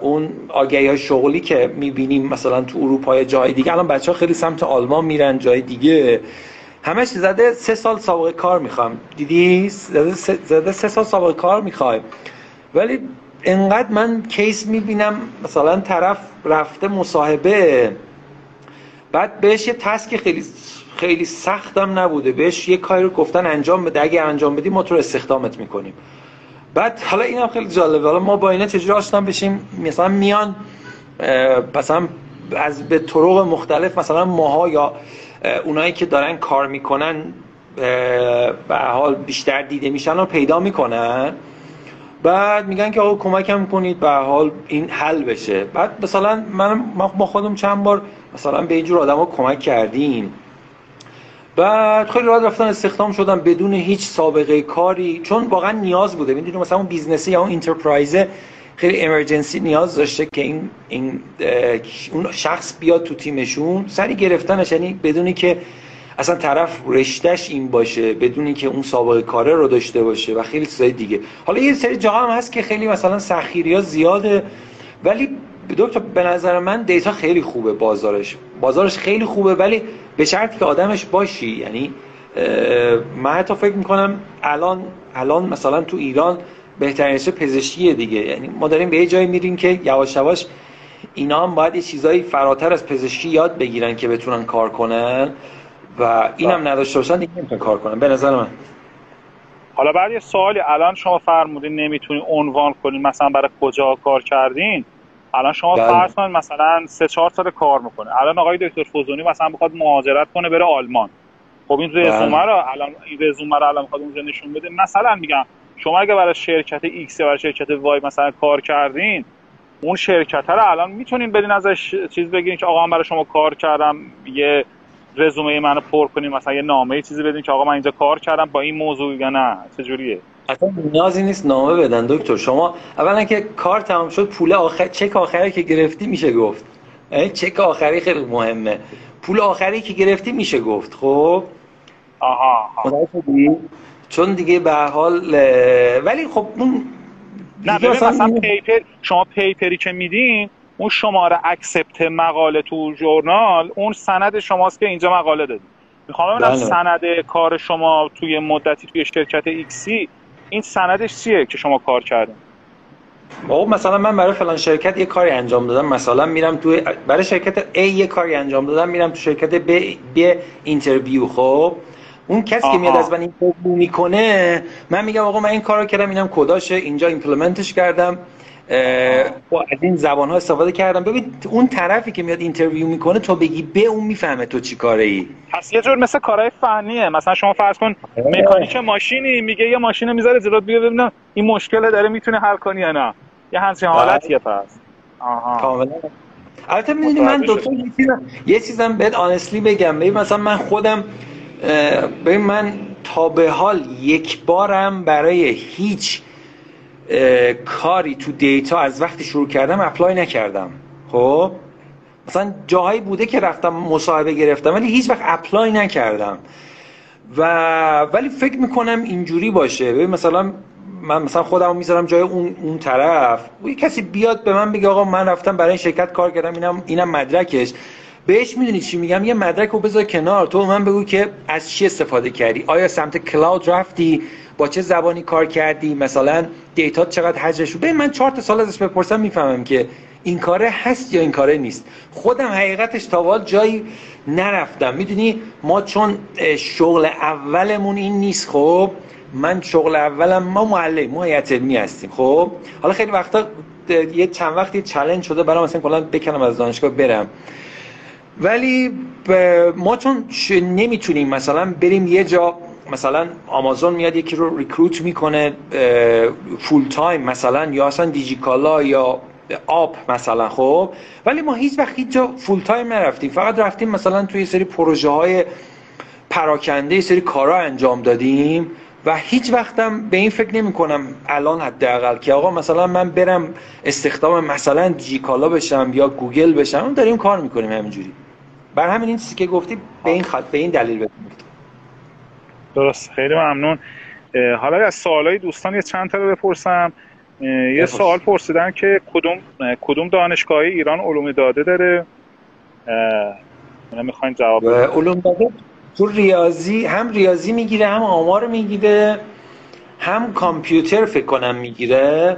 اون آگهی‌های شغلی که می‌بینیم مثلا تو اروپا یا جای دیگه، الان بچه‌ها خیلی سمت آلمان میرن، جای دیگه همش زده سه سال سابقه کار می‌خوام، دیدی زده سه, زده سه سال سابقه کار می‌خوام. ولی انقدر من کیس می‌بینم مثلا طرف رفته مصاحبه، بعد بهش یه تسک خیلی خیلی سختم نبوده، بهش یه کاری رو گفتن انجام بده، اگه انجام بدی ما تو رو استخدامت میکنیم. بعد حالا اینم خیلی جالبه، حالا ما با اینا چجوری آشنا بشیم؟ مثلا میان مثلا از به طرق مختلف مثلا ماها یا اونایی که دارن کار میکنن به حال بیشتر دیده میشن رو پیدا میکنن، بعد میگن که آقا کمکم کنید به حال این حل بشه. بعد مثلا من ما خودم چند بار مثلا به اینجور آدما کمک کردیم، بعد خیلی راحت رفتن استخدام شدن بدون هیچ سابقه کاری، چون واقعا نیاز بوده. میدونید مثلا اون بیزنسی یا اون اینترپرایزه خیلی ایمرجنسی نیاز داشته که این این اون شخص بیاد تو تیمشون، سری گرفتنش، یعنی بدونی که اصلا طرف رشتهش این باشه، بدونی که اون سابقه کاره رو داشته باشه و خیلی چیزای دیگه. حالا یه سری جاها هم هست که خیلی مثلا سخیری‌ها زیاده، ولی دکتر به نظر من دیتا خیلی خوبه، بازارش بازارش خیلی خوبه، ولی به شرطی که آدمش باشی. یعنی من حتی فکر میکنم الان الان مثلا تو ایران بهترین رشته پزشکیه دیگه، یعنی ما داریم به یه جایی میریم که یواش یواش اینا هم باید یه چیزایی فراتر از پزشکی یاد بگیرن که بتونن کار کنن و اینم نداشته باشن دیگه نمیتونن کار کنن به نظر من. حالا بعد یه سوالی، الان شما فرمودین نمیتونین عنوان کنین مثلا برای کجا کار کردین، الان شما فرض کن مثلا سه چهار سال کار میکنه، الان آقای دکتر فوزونی مثلا بخواد مهاجرت کنه بره آلمان، خب این رزومه رو الان این رزومه رو الان بخواد اونجا نشون بده. مثلا میگم شما اگه برای شرکت ایکس یا برای شرکت وای مثلا کار کردین، اون شرکت رو الان میتونین بدین ازش چیز بگیرین که آقا من برای شما کار کردم، یه رزومه منو پر کنین، مثلا یه نامه چیزی بدین که آقا من اینجا کار کردم با این موضوع یا نه؟ چه جوریه؟ اصلا نیازی نیست نامه بدن دکتر. شما اولا که کار تمام شد، پول آخر، چک آخری که گرفتی میشه گفت، چک آخری خیلی مهمه، پول آخری که گرفتی میشه گفت. خب آها آها چون دیگه به هر حال، ولی خب اون نه ببین مثلا, مثلا پیپر، شما پیپری که میدین اون شماره اکسپت مقاله تو ژورنال اون سند شماست که اینجا مقاله دادی. میخوام ببینم سند کار شما توی مدتی توی شرکت ایکسی این سندش چیه که شما کار کردین؟ آقا مثلا من برای فلان شرکت یه کاری انجام دادم، مثلا میرم تو برای شرکت A یه کاری انجام دادم، میرم تو شرکت B یه اینترویو. خب اون کسی که میاد از من اینترویو میکنه، من میگم آقا من این کارو کردم، اینم کداشه، اینجا ایمپلمنتش کردم، از این زبان ها استفاده کردم. ببین اون طرفی که میاد اینترویو میکنه تو بگی به اون میفهمه تو چی کاره ای. پس یه جور مثل کارهای فنیه، مثلا شما فرض کن مکانیک ماشینی، میگه یه ماشین میذاره جلوت، بگه ببینم این مشکل داره میتونه حل کنی یا نه، یه همچین حالتیه. پس آها کاملا. البته میدونی من دکتر یه چیزم بهت آنستلی بگم، ببین مثلا من خودم ببین من تا به حال یک بارم برای هیچ کاری تو دیتا از وقتی شروع کردم اپلای نکردم. خب مثلا جاهایی بوده که رفتم مصاحبه گرفتم ولی هیچ وقت اپلای نکردم و ولی فکر میکنم اینجوری باشه. ببین مثلا من مثلا خودمو میذارم جای اون اون طرف، یه کسی بیاد به من بگه آقا من رفتم برای این شرکت کار کردم، اینم اینم مدرکش، بهش میدونی چی میگم، یه مدرک رو بذار کنار، تو من بگو که از چی استفاده کردی، آیا سمت کلاود رفتی، با چه زبانی کار کردی، مثلا دیتا چقدر حجمش رو. ببین من چهار تا سال ازش بپرسم میفهمم که این کاره هست یا این کاره نیست. خودم حقیقتش تا حال جایی نرفتم، میدونی ما چون شغل اولمون این نیست. خب من شغل اولم ما معلم ما هیئت علمی هستیم. خب حالا خیلی وقتا یه چند وقتی چالش شده برام مثلا کلا بکنم از دانشگاه برم، ولی ما چون نمیتونیم مثلا بریم یه جا، مثلا آمازون میاد یکی رو ریکروت میکنه فول تایم مثلا، یا اصلا دیجیکالا یا آپ مثلا. خب ولی ما هیچ وقت هیچ جا فول تایم نرفتیم، فقط رفتیم مثلا توی سری پروژه های پراکنده سری کارا انجام دادیم و هیچ وقتم به این فکر نمی کنم الان حداقل که آقا مثلا من برم استخدام مثلا دیجیکالا بشم یا گوگل بشم. ما داریم کار میکنیم همینجوری، بر همین این چیزی که گفتی به این خط به این دلیل بود. درست، خیلی ممنون. حالا از سوالای دوستان یه چند تا رو بپرسم. یه بپرس. سوال پرسیدن که کدوم کدوم دانشگاه ایران علوم داده داره؟ من میخواین جواب بدم. علوم داده تو ریاضی، هم ریاضی میگیره، هم آمار میگیره، هم کامپیوتر فکر کنم میگیره.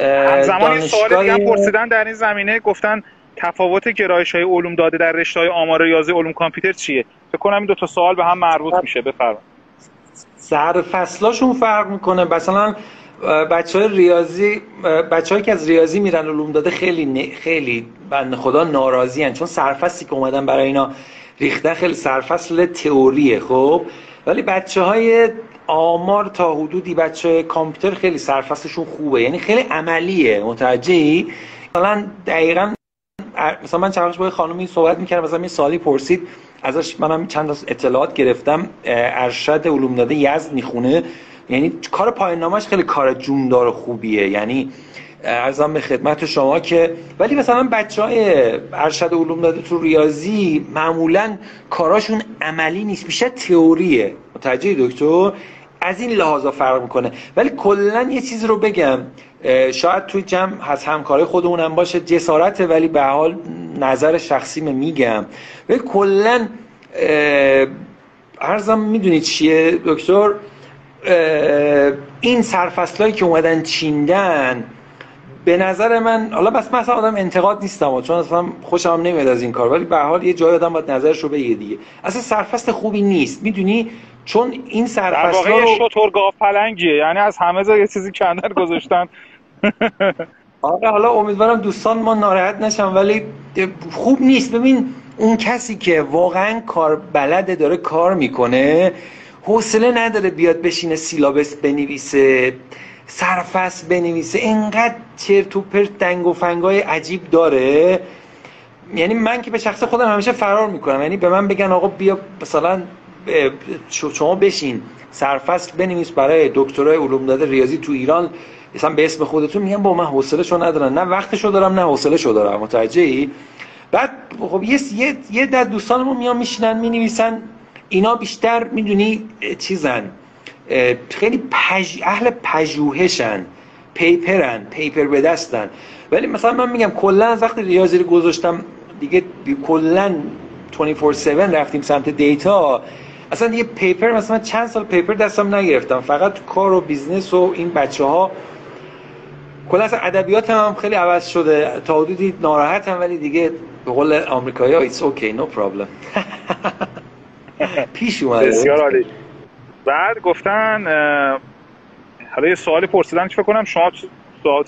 همزمان یه سوال دیگه هم پرسیدن در این زمینه، گفتن تفاوت گرایش‌های علوم داده در رشته‌های آمار، ریاضی، علوم کامپیوتر چیه؟ فکر کنم این دو تا سوال به هم مربوط میشه. بفرمایید. سرفصلاشون فرق میکنه، مثلا بچه‌های ریاضی، بچه‌هایی که از ریاضی میرن علوم داده خیلی خیلی بنده خدا ناراضی ان، چون سرفصلی که اومدن برای اینا ریختن خیلی سرفصل تئوریه. خب ولی بچه‌های آمار تا حدودی بچه‌های کامپیوتر خیلی سرفصلشون خوبه، یعنی خیلی عملیه، متوجهی؟ مثلا دقیقاً مثلا من چند روز با خانمی صحبت می‌کردم، مثلا یه سوالی پرسید ازش، منم چند تا اطلاعات گرفتم. ارشد علوم داده یزد میخونه، یعنی کار پایان نامش خیلی کار جوندار خوبیه، یعنی عرضم به خدمت شما که. ولی مثلا بچهای ارشد علوم داده تو ریاضی معمولا کاراشون عملی نیست، بیشتر تئوریه، متوجه دکتر؟ از این لحاظا فرق میکنه. ولی کلا یه چیز رو بگم، شاید توی جمع از همکارای خودمونم باشه، جسارته، ولی به حال نظر شخصیمه میگم. ولی کلا عرضم میدونید چیه دکتر، این سرفصلایی که اومدن چیندن به نظر من، حالا بس من اصلا آدم انتقاد نیستم چون اصلا خوشم هم نمیاد از این کار، ولی به حال یه جای آدم باید نظرش رو بگه دیگه، اصلا سرفصل خوبی نیست، میدونی؟ چون این سرفصل رو واقعا شترگاه پلنگیه، یعنی از همه جا یه چیزی کندر گذاشتن. آره حالا امیدوارم دوستان ما ناراحت نشن، ولی خوب نیست. ببین اون کسی که واقعا کار بلده، داره کار میکنه، حوصله نداره بیاد بشینه سیلابس بنویسه، سرفصل بنویسه، اینقدر چرت و پرت دنگ و فنگای عجیب داره. یعنی من که به شخص خودم همیشه فرار میکنم، یعنی به من بگن آقا بیا مثلا شما بشین سرفصل بنویس برای دکترای علوم داده ریاضی تو ایران مثلا به اسم خودتون، میگم با من حوصله‌شو ندارم، نه وقتشو دارم نه حوصله‌شو دارم، متوجهی؟ بعد خب یه یه یه در دوستانمون میان میشینن مینویسن، اینا بیشتر میدونی چیزن، خیلی پج... اهل پژوهشن، پیپرن، پیپر به دستن. ولی مثلا من میگم کلا از وقتی ریاضی رو گذاشتم دیگه کلا بیست و چهار هفت رفتیم سمت دیتا، اصلا دیگه پیپر، مثلا چند سال پیپر دستم نگرفتم، فقط کار و بیزنس و این بچه‌ها. کلا اصلا ادبیاتم هم خیلی عوض شده، تا حدودی ناراحتم، ولی دیگه به قول آمریکایی‌ها ایتس اوکی نو پرابلم. پیش اومده. بسیار عالی. بعد گفتن حالا یه سوالی پرسیدن که فکر کنم شما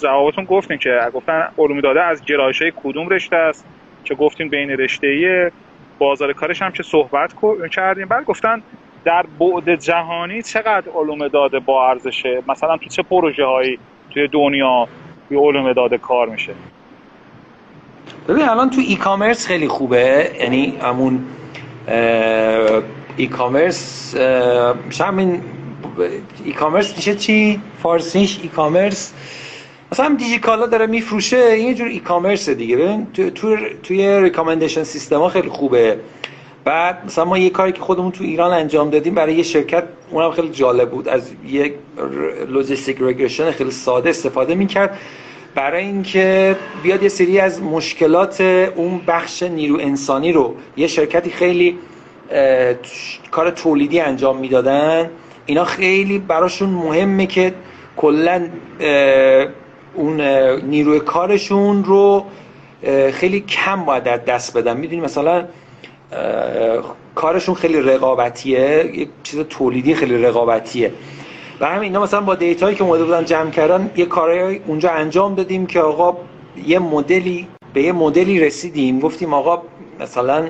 جوابتون گفتین، که گفتن علوم داده از گرایش‌های کدوم رشته است، که گفتین بین رشته‌ای، بازار کارش هم که صحبت کردیم. بعد گفتن در بعد جهانی چقدر علوم داده با ارزشه، مثلا تو چه پروژه هایی توی دنیا توی علوم داده کار میشه؟ ببین الان تو ای کامرس خیلی خوبه، یعنی همون ای کامرس، همین ای کامرس میشه چی؟ فارسیش ای کامرس، مثلا دیجیکالا داره میفروشه، یه جور ای کامرس دیگه. ببین تو تو توی ریکامندیشن سیستما خیلی خوبه. بعد مثلا ما یه کاری که خودمون تو ایران انجام دادیم برای یه شرکت، اونم خیلی جالب بود، از یک لوجستیک رگرشن خیلی ساده استفاده میکرد برای اینکه بیاد یه سری از مشکلات اون بخش نیرو انسانی رو، یه شرکتی خیلی کار تولیدی انجام میدادن، اینا خیلی براشون مهمه که کلا اون نیروی کارشون رو خیلی کم باید دست بدن، میدونی؟ مثلا کارشون خیلی رقابتیه، یه چیز تولیدی خیلی رقابتیه، و همین اینا مثلا با دیتایی که اومده بودن جمع کردن یه کارایی اونجا انجام دادیم که آقا یه مدلی به یه مدلی رسیدیم، گفتیم آقا مثلا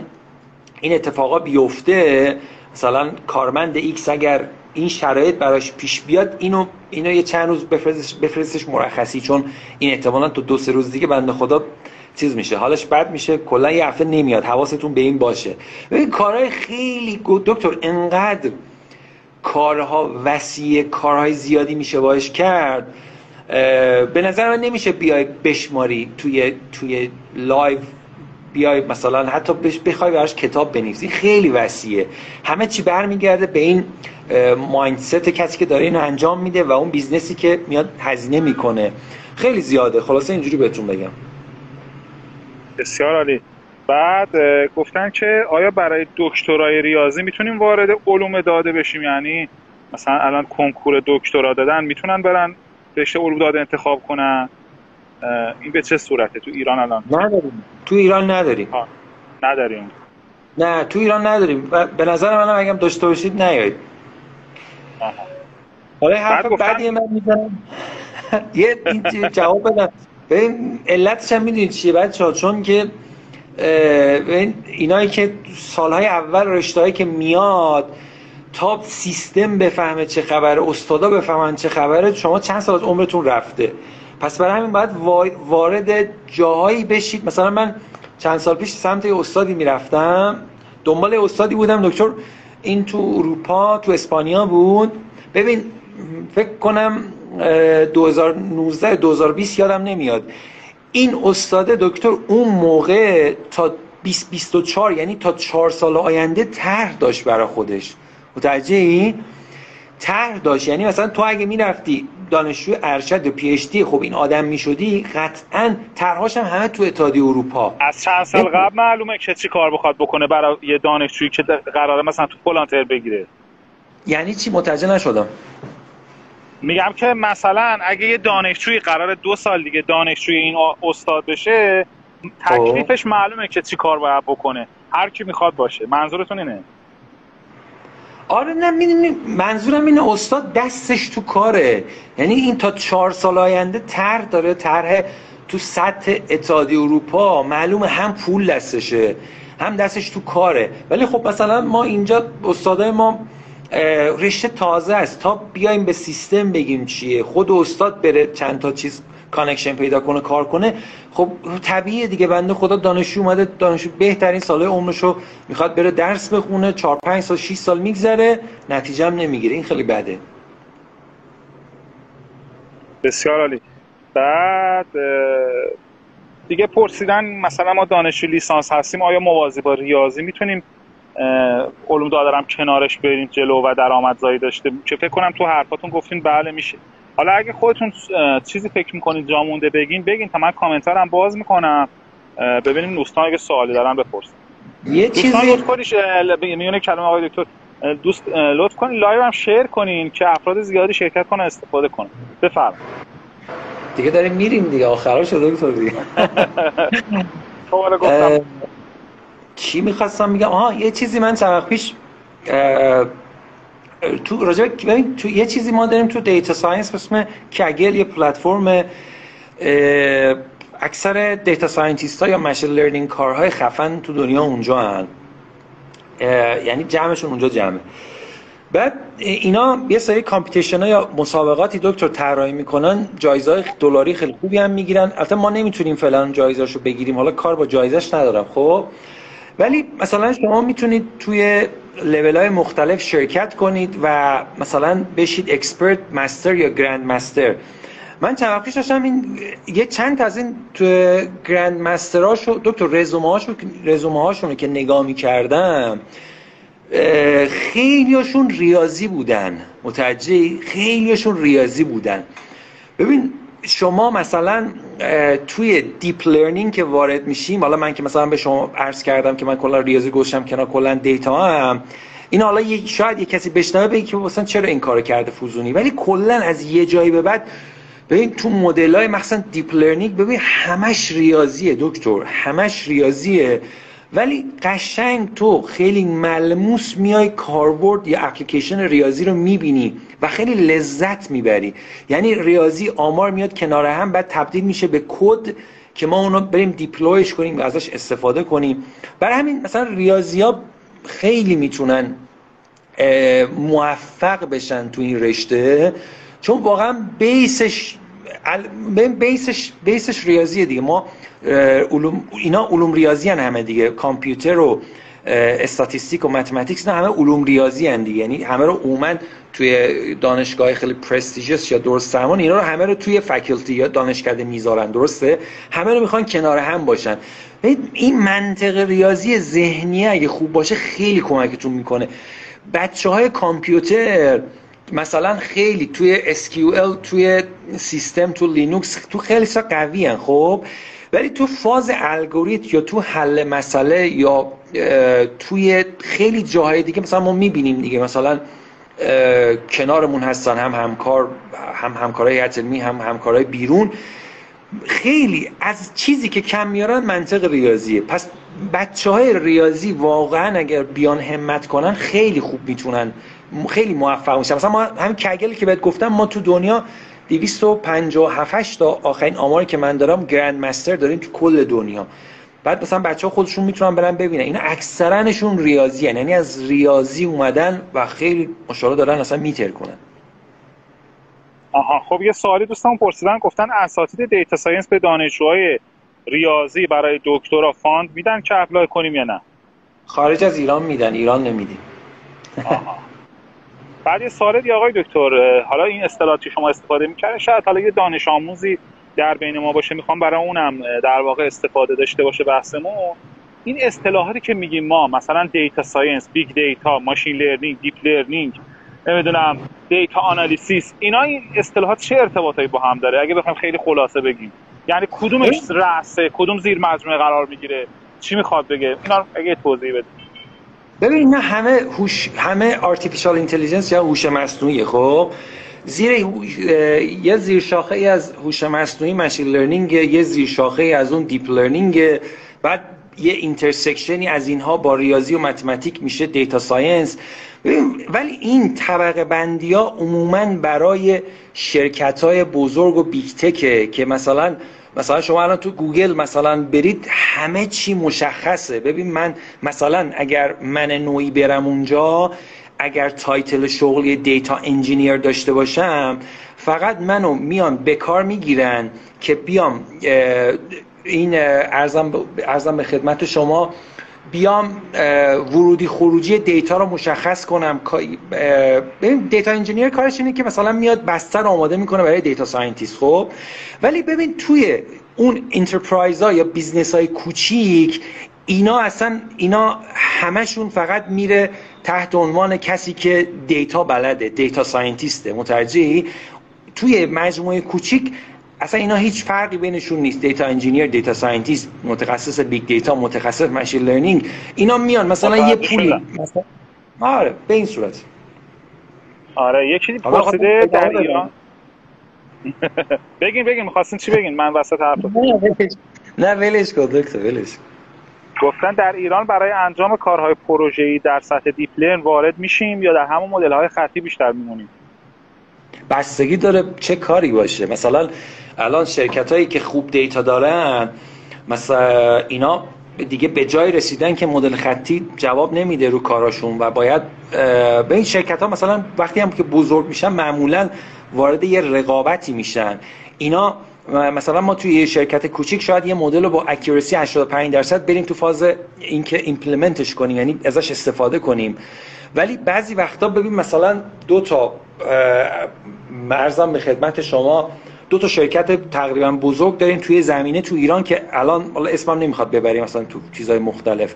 این اتفاقا بیفته، مثلا کارمند ایکس اگر این شرایط براش پیش بیاد، اینو اینو یه چند روز بفرستش بفرستش مرخصی، چون این احتمالاً تو دو سه روز دیگه بنده خدا چیز میشه، حالش بد میشه، کلا یه هفته نمیاد، حواستون به این باشه. ببین کارهای خیلی دکتر، انقدر کارها وسیع، کارهای زیادی میشه باش کرد، به نظر من نمیشه بیای بشماری توی توی لایو، بیای مثلا حتی بخوای براش کتاب بنویسی، خیلی وسیعه. همه چی برمیگرده به این مایندست کسی که داره اینو انجام میده و اون بیزنسی که میاد هزینه میکنه، خیلی زیاده. خلاصه اینجوری بهتون بگم. بسیار عالی. بعد گفتن که آیا برای دکترای ریاضی میتونیم وارد علوم داده بشیم؟ یعنی مثلا الان کنکور دکترا دادن، میتونن برن رشته علوم داده انتخاب کنن؟ این به چه صورته تو ایران الان؟ نداریم تو ایران، نداریم آه. نداریم نه تو ایران نداریم. به نظر من هم اگه داشته باشید نیایید. حالا حرف بعدی من میزنم یه جواب بدم. ببین علتش هم میدونید چیه بچه‌ها، چون که ببین اینایی که سالهای اول رشته‌ای که میاد تا سیستم بفهمه چه خبره، استادا بفهمن چه خبره، شما چند سال از عمرتون رفته. پس برای همین باید وارد جاهایی بشید. مثلا من چند سال پیش سمت یه استادی میرفتم، دنبال استادی بودم دکتر، این تو اروپا تو اسپانیا بود. ببین فکر کنم دو هزار و نوزده دو هزار و بیست یادم نمیاد، این استاد دکتر اون موقع تا بیست بیست و چهار یعنی تا چهار سال آینده طرح داشت برای خودش. متوجهی؟ طرح داشت، یعنی مثلا تو اگه میرفتی دانشجو ارشد و پی اچ دی خب این آدم میشدی، قطعاً طرح‌هاش هم همه تو اتحادیه اروپا. از چند سال قبل معلومه که چی کار بخواد بکنه برای یه دانشجویی که قراره مثلا تو پلانتر بگیره. یعنی چی متوجه نشدم؟ میگم که مثلا اگه یه دانشجویی قراره دو سال دیگه دانشجوی این استاد بشه، تکلیفش معلومه که چی کار باید بکنه، هر کی میخواد باشه. منظورتون اینه؟ آره نه میدونی منظورم اینه استاد دستش تو کاره، یعنی این تا چهار سال آینده طرح داره، طرح تو سطح اتحادیه اروپا، معلومه هم پول دستشه هم دستش تو کاره. ولی خب مثلا ما اینجا استادای ما رشته تازه است، تا بیایم به سیستم بگیم چیه، خود استاد بره چند تا چیز کانکشن پیدا کنه کار کنه، خب طبیعیه دیگه. بنده خدا دانشجو اومده، دانشجو بهترین سالهای عمرشو میخواد بره درس بخونه، چهار پنج سال شش سال میگذره نتیجه هم نمیگیره، این خیلی بده. بسیار عالی. بعد دیگه پرسیدن مثلا ما دانشجو لیسانس هستیم آیا موازی با ریاضی میتونیم علوم دادرم کنارش بریم جلو و درآمدزایی داشته، که فکر کنم تو حرفاتون گفتین بله میشه. حالا اگه خودتون چیزی فکر میکنید جا مونده بگین بگین تا من کامنتارم باز میکنم، ببینیم دوستان اگه سوالی دارن بپرسن. یه چیزی لطف کنیش میونه کلمه آقای دکتر دوست لطف کنین لایو هم شیر کنین که افراد زیادی شرکت کنن استفاده کنن. بفرمایید. دیگه داریم میریم دیگه، آخرا شده دکتر دیگه. حالا گفتم چی می‌خواستم میگم؟ آها یه چیزی من چند وقت پیش تو راجع ببین تو یه چیزی ما داریم تو دیتا ساینس به اسم کگل، یه پلتفرم اکثر دیتا ساینتیست ها یا ماشین لرنینگ کارهای خفن تو دنیا اونجا هن، یعنی جمعشون اونجا جمعه. بعد اینا یه سری کامپیتیشن ها یا مسابقاتی دکتر طراحی میکنن، جایزه های دلاری خیلی خوبی هم میگیرن. البته ما نمیتونیم فعلا جایزه‌اشو بگیریم، حالا کار با جایزه‌اش ندارم خب، ولی مثلا شما میتونید توی لیول‌های مختلف شرکت کنید و مثلا بشید اکسپرت، مستر یا گرند مستر. من چند وقت پیش داشتم این یه چند تا از این تو گرند مستراشو دکتر رزومه‌هاشون رزومه‌هاشون رو که نگاه می‌کردم، خیلیشون ریاضی بودن. متوجهی؟ خیلیشون ریاضی بودن. ببین شما مثلا توی دیپ لرنینگ که وارد میشیم، حالا من که مثلا به شما عرض کردم که من کلا ریاضی گوشم کنار، کلا دیتا هم این، حالا یک شاید یه کسی بشنوه بگه که مثلا چرا این کارو کرده فوزونی، ولی کلا از یه جایی به بعد ببین تو مدل‌های مثلا دیپ لرنینگ ببین همش ریاضیه دکتر، همش ریاضیه، ولی قشنگ تو خیلی ملموس میای کاربرد یا اپلیکیشن ریاضی رو میبینی و خیلی لذت میبری. یعنی ریاضی آمار میاد کنار هم، بعد تبدیل میشه به کد که ما اونو بریم دیپلویش کنیم و ازش استفاده کنیم. برای همین مثلا ریاضی‌ها خیلی میتونن موفق بشن تو این رشته، چون واقعا بیسش بیسش بیسش ریاضیه دیگه. ما علوم اینا علوم ریاضی هن همه دیگه، کامپیوتر و استاتیستیک و ماتماتیکس نه همه علوم ریاضی هن دیگه، یعنی همه رو اومد توی دانشگاه خیلی پرستیژس یا درست درمان اینا رو همه رو توی فکلتی یا دانشکده میذارن، درسته؟ همه رو میخوان کنار هم باشن. این منطق ریاضی ذهنیه اگه خوب باشه خیلی کمکتون میکنه. بچه های کامپیوتر مثلا خیلی توی اس کیو ال توی سیستم تو لینوکس تو خیلی سا قوی هن خب، ولی تو فاز الگوریتم یا تو حل مسئله یا توی خیلی جاهای دیگه مثلا ما میبینیم دیگه، مثلا کنارمون هستن هم همکار هم همکارای علمی هم همکارای بیرون، خیلی از چیزی که کم میارن منطق ریاضیه. پس بچه های ریاضی واقعا اگر بیان همت کنن خیلی خوب میتونن، خیلی موفق میشن. مثلا ما همین کگل که بهت گفتم، ما تو دنیا دویست و پنجاه و هفت تا آخرین آماری که من دارم گرند مستر داریم تو کل دنیا. بعد مثلا بچه ها خودشون میتونن برن ببینن اینا اکثرانشون ریاضی هن. یعنی از ریاضی اومدن و خیلی مشاهده دارن اصلا میتر کنن. آها، خب یه سوالی دوستان پرسیدن، گفتن اساتید دیتا ساینس به دانشجوهای ریاضی برای دکترا فاند میدن که اپلای کنیم یا نه؟ خارج از ایران میدن، ایران نمیدیم. آها. بعد یه سوال دیگه آقای دکتر، حالا این اصطلاحی که شما استفاده می‌کنید شاید حالا یه دانش آموزی در بین ما باشه میخوام برای اونم در واقع استفاده داشته باشه بحثمون. این اصطلاحاتی که میگیم ما مثلا دیتا ساینس، بیگ دیتا، ماشین لرنینگ، دیپ لرنینگ، نمیدونم دیتا آنالیسیس، اینا این اصطلاحات چه ارتباطایی با هم داره؟ اگه بخوام خیلی خلاصه بگیم یعنی کدومش رأسه، کدوم زیر مجموعه قرار میگیره، چی میخواد بگه؟ اینا رو اگه توضیح بدید. ببین نه همه هوش، همه آرتفیشال اینتلیجنس یا هوش مصنوعی. خب زیر یه زیر شاخه ای از هوش مصنوعی ماشین لرنینگ، یه زیر شاخه ای از اون دیپ لرنینگ، بعد یه اینترسکشنی از اینها با ریاضی و متماتیک میشه دیتا ساینس. ولی این طبقه بندی ها عموما برای شرکت های بزرگ و بیگ تکه که مثلا مثلا شما الان تو گوگل مثلا برید همه چی مشخصه. ببین من مثلا اگر من نوعی برم اونجا، اگر تایتل شغلی دیتا انجینیر داشته باشم، فقط منو میان به کار میگیرن که بیام این ارزم ارزم به خدمت شما بیام ورودی خروجی دیتا رو مشخص کنم. ببین دیتا انجینیر کارش اینه که مثلا میاد بستر آماده میکنه برای دیتا ساینتیست. خب ولی ببین توی اون انترپرایز ها یا بیزنس های کوچیک اینا اصلا اینا همشون فقط میره تحت عنوان کسی که دیتا بلده، دیتا ساینتیسته. متوجهی؟ توی مجموعه کوچیک اصلا اینا هیچ فرقی بینشون نیست. دیتا انجینیر، دیتا ساینتیست، متخصص بیگ دیتا، متخصص ماشین لرنینگ، اینا میان مثلا یه پولی مثلا آره به این صورت. آره یکی پرسیده در ایران بگین بگین می‌خواستین چی بگین؟ من وسط حرفتون نه ولش کن دکتر، ولش. گفتن در ایران برای انجام کارهای پروژه‌ای در سطح دیپ لرن وارد میشیم یا در همون مدل‌های خطی بیشتر میمونیم؟ بستگی داره چه کاری باشه. مثلا الان شرکت هایی که خوب دیتا دارن مثلا اینا دیگه به جای رسیدن که مدل خطی جواب نمیده رو کاراشون و باید به این شرکت ها مثلا وقتی هم که بزرگ میشن معمولا وارد یه رقابتی میشن. اینا مثلا ما توی یه شرکت کوچیک شاید یه مدل رو با اکیورسی هشتاد و پنج درصد بریم تو فاز اینکه ایمپلمنتش کنیم، یعنی ازش استفاده کنیم. ولی بعضی وقتا ببین مثلا دو تا ارزم به خدمت شما دو تا شرکت تقریبا بزرگ دارین توی زمینه تو ایران که الان والا اسمم نمیخواد ببریم مثلا تو چیزهای مختلف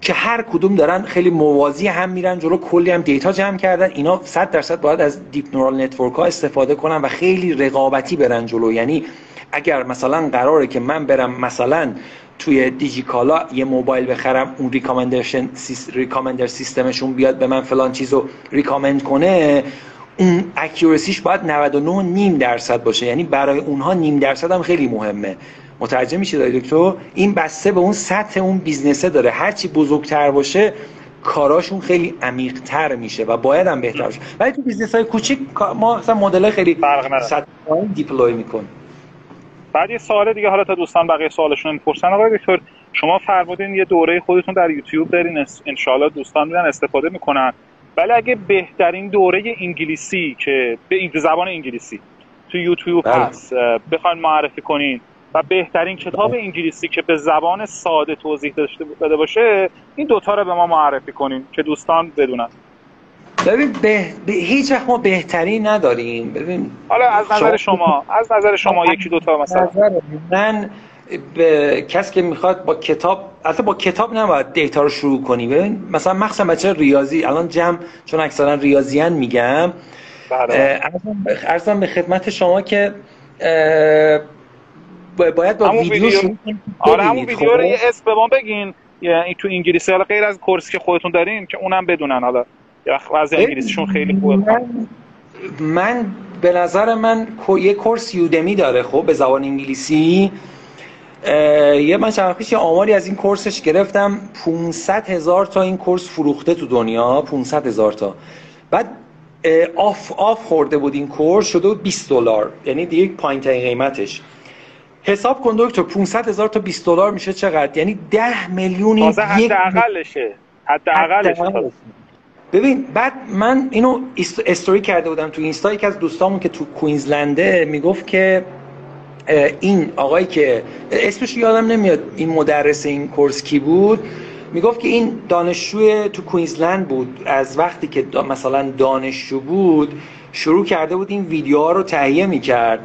که هر کدوم دارن خیلی موازی هم میرن جلو، کلی هم دیتا جمع کردن. اینا صد درصد باید از دیپ نورال نتورک ها استفاده کنن و خیلی رقابتی برن جلو. یعنی اگر مثلا قراره که من برم مثلا توی دیجیکالا یه موبایل بخرم، اون ریکامندیشن ریکامندر سیستمشون بیاد به من فلان چیزو ریکامند کنه، اون اکورسیش باید نود و نه و نیم درصد باشه. یعنی برای اونها نیم درصد هم خیلی مهمه. متوجه میشید آقای دکتر؟ این بسته به اون سطح اون بیزنسه داره. هرچی بزرگتر باشه کاراشون خیلی عمیق‌تر میشه و باید هم بهتر باشه. ولی تو بیزنس‌های کوچیک ما مثلا مدل‌های خیلی سطح پایین دیپلوی می‌کنیم. بعد یه سوال دیگه حالا تا دوستان بقیه سوالشون میپرسن. آقای دکتر شما فرمودین یه دوره خودتون در یوتیوب دارین، انشالله دوستان میرن استفاده میکنن. ولی اگه بهترین دوره انگلیسی که به زبان انگلیسی تو یوتیوب هست بخواین معرفی کنین و بهترین کتاب بله. انگلیسی که به زبان ساده توضیح داده باشه، این دوتا رو به ما معرفی کنین که دوستان بدونن. ببین به... به... هیچ وقت ما بهتری نداریم. ببین حالا از نظر شما از نظر شما یکی دوتا مثلا من به... کسی که میخواد با کتاب، البته با کتاب نباید دیتا رو شروع کنی. ببین مثلا مخصوصا بچه ریاضی الان جمع، چون اکثرا ریاضیان میگم بله. عرضم به خدمت شما که باید با ویدیو شروع کنید. آره همون ویدیو رو یه اسم به ما بگین تو انگلیسی، حالا غیر از کورسی که خودتون دارین که اونم بدونن حالا وضع انگلیسیشون خیلی خوبه. من به نظر من یه کورس یودمی داره خب به زبان انگلیسی. یه من چند پیش یه آماری از این کورسش گرفتم، پانصد هزار تا این کورس فروخته تو دنیا، پانصد هزار تا. بعد آف آف خورده بود این کورس، شده بیست دلار، یعنی دیگه پایین ترین قیمتش. حساب کن دکتر، پانصد هزار تا بیست دلار میشه چقدر؟ یعنی ده میلیون. یک حداقلشه، حداقلش. ببین بعد من اینو استوری کرده بودم تو اینستا، یکی از دوستامون که تو کوئینزلنده میگفت که این آقایی که اسمش یادم نمیاد این مدرس این کورس کی بود، میگفت که این دانشجوی تو کوئینزلند بود، از وقتی که دا مثلا دانشجو بود شروع کرده بود این ویدیوها رو تهیه میکرد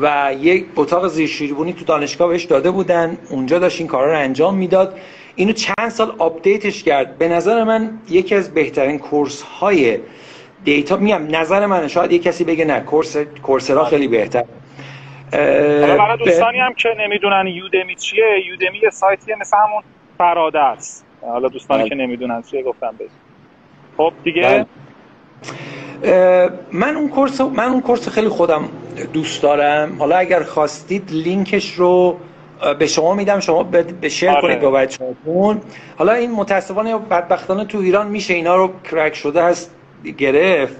و یک اتاق زیرشیربونی تو دانشگاه بهش داده بودن، اونجا داشت این کارا رو انجام میداد. اینو چند سال آپدیتش کرد. به نظر من یکی از بهترین کورس های دیتا، میگم نظر من، شاید یک کسی بگه نه کورس کورسرا خیلی بهتر. حالا برای دوستانی هم که نمیدونن یودمی چیه، یودمی یه سایتیه مثل همون فراده است. حالا دوستانی بلد. که نمیدونن چیه گفتم بهش. خب دیگه من اون کورس من اون کورس خیلی خودم دوست دارم. حالا اگر خواستید لینکش رو به شما میدم، شما به شیر آره. کنید با بچه‌هاتون. حالا این متاسفانه یا بدبختانه تو ایران میشه اینا رو کرک شده هست گرفت.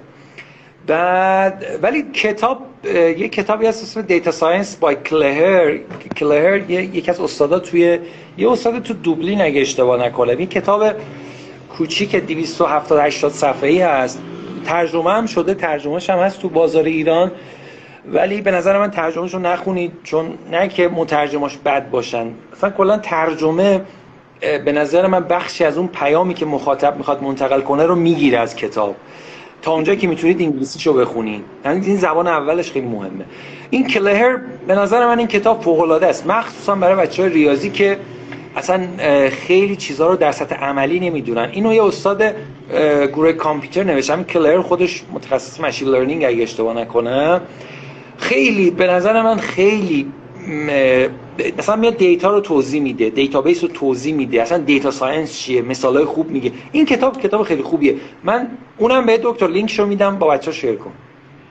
بعد ولی کتاب، یک کتابی هست اسم دیتا ساینس بای کلهر. کلهر یکی از استادا توی یه استاد تو دوبلین اگه اشتباه نکنم، این کتاب کوچیک دویست و هفتاد هشتاد صفحه‌ای هست، ترجمه هم شده، ترجمه‌اش هم هست تو بازار ایران. ولی به نظر من ترجمه‌اش رو نخونید، چون نه که مترجماش بد باشن، اصلا کلا ترجمه به نظر من بخشی از اون پیامی که مخاطب میخواد منتقل کنه رو میگیره از کتاب. تا اونجا که میتونید انگلیسیشو بخونید، یعنی این زبان اولش خیلی مهمه. این کلهر به نظر من این کتاب فوق‌العاده است، مخصوصا برای بچه‌های ریاضی که اصلا خیلی چیزا رو در سطح عملی نمیدونن. اینو یه استاد گروه کامپیوتر نوشتم، کلهر خودش متخصص ماشین لرنینگ اگه اشتباه نکنه. خیلی به نظر من خیلی مثلا میاد دیتا رو توضیح میده، دیتابیس رو توضیح میده، اصلا دیتا ساینس چیه، مثالای خوب میگه. این کتاب کتاب خیلی خوبیه. من اونم به دکتر لینکشو میدم، با بچه‌ها شیر کن.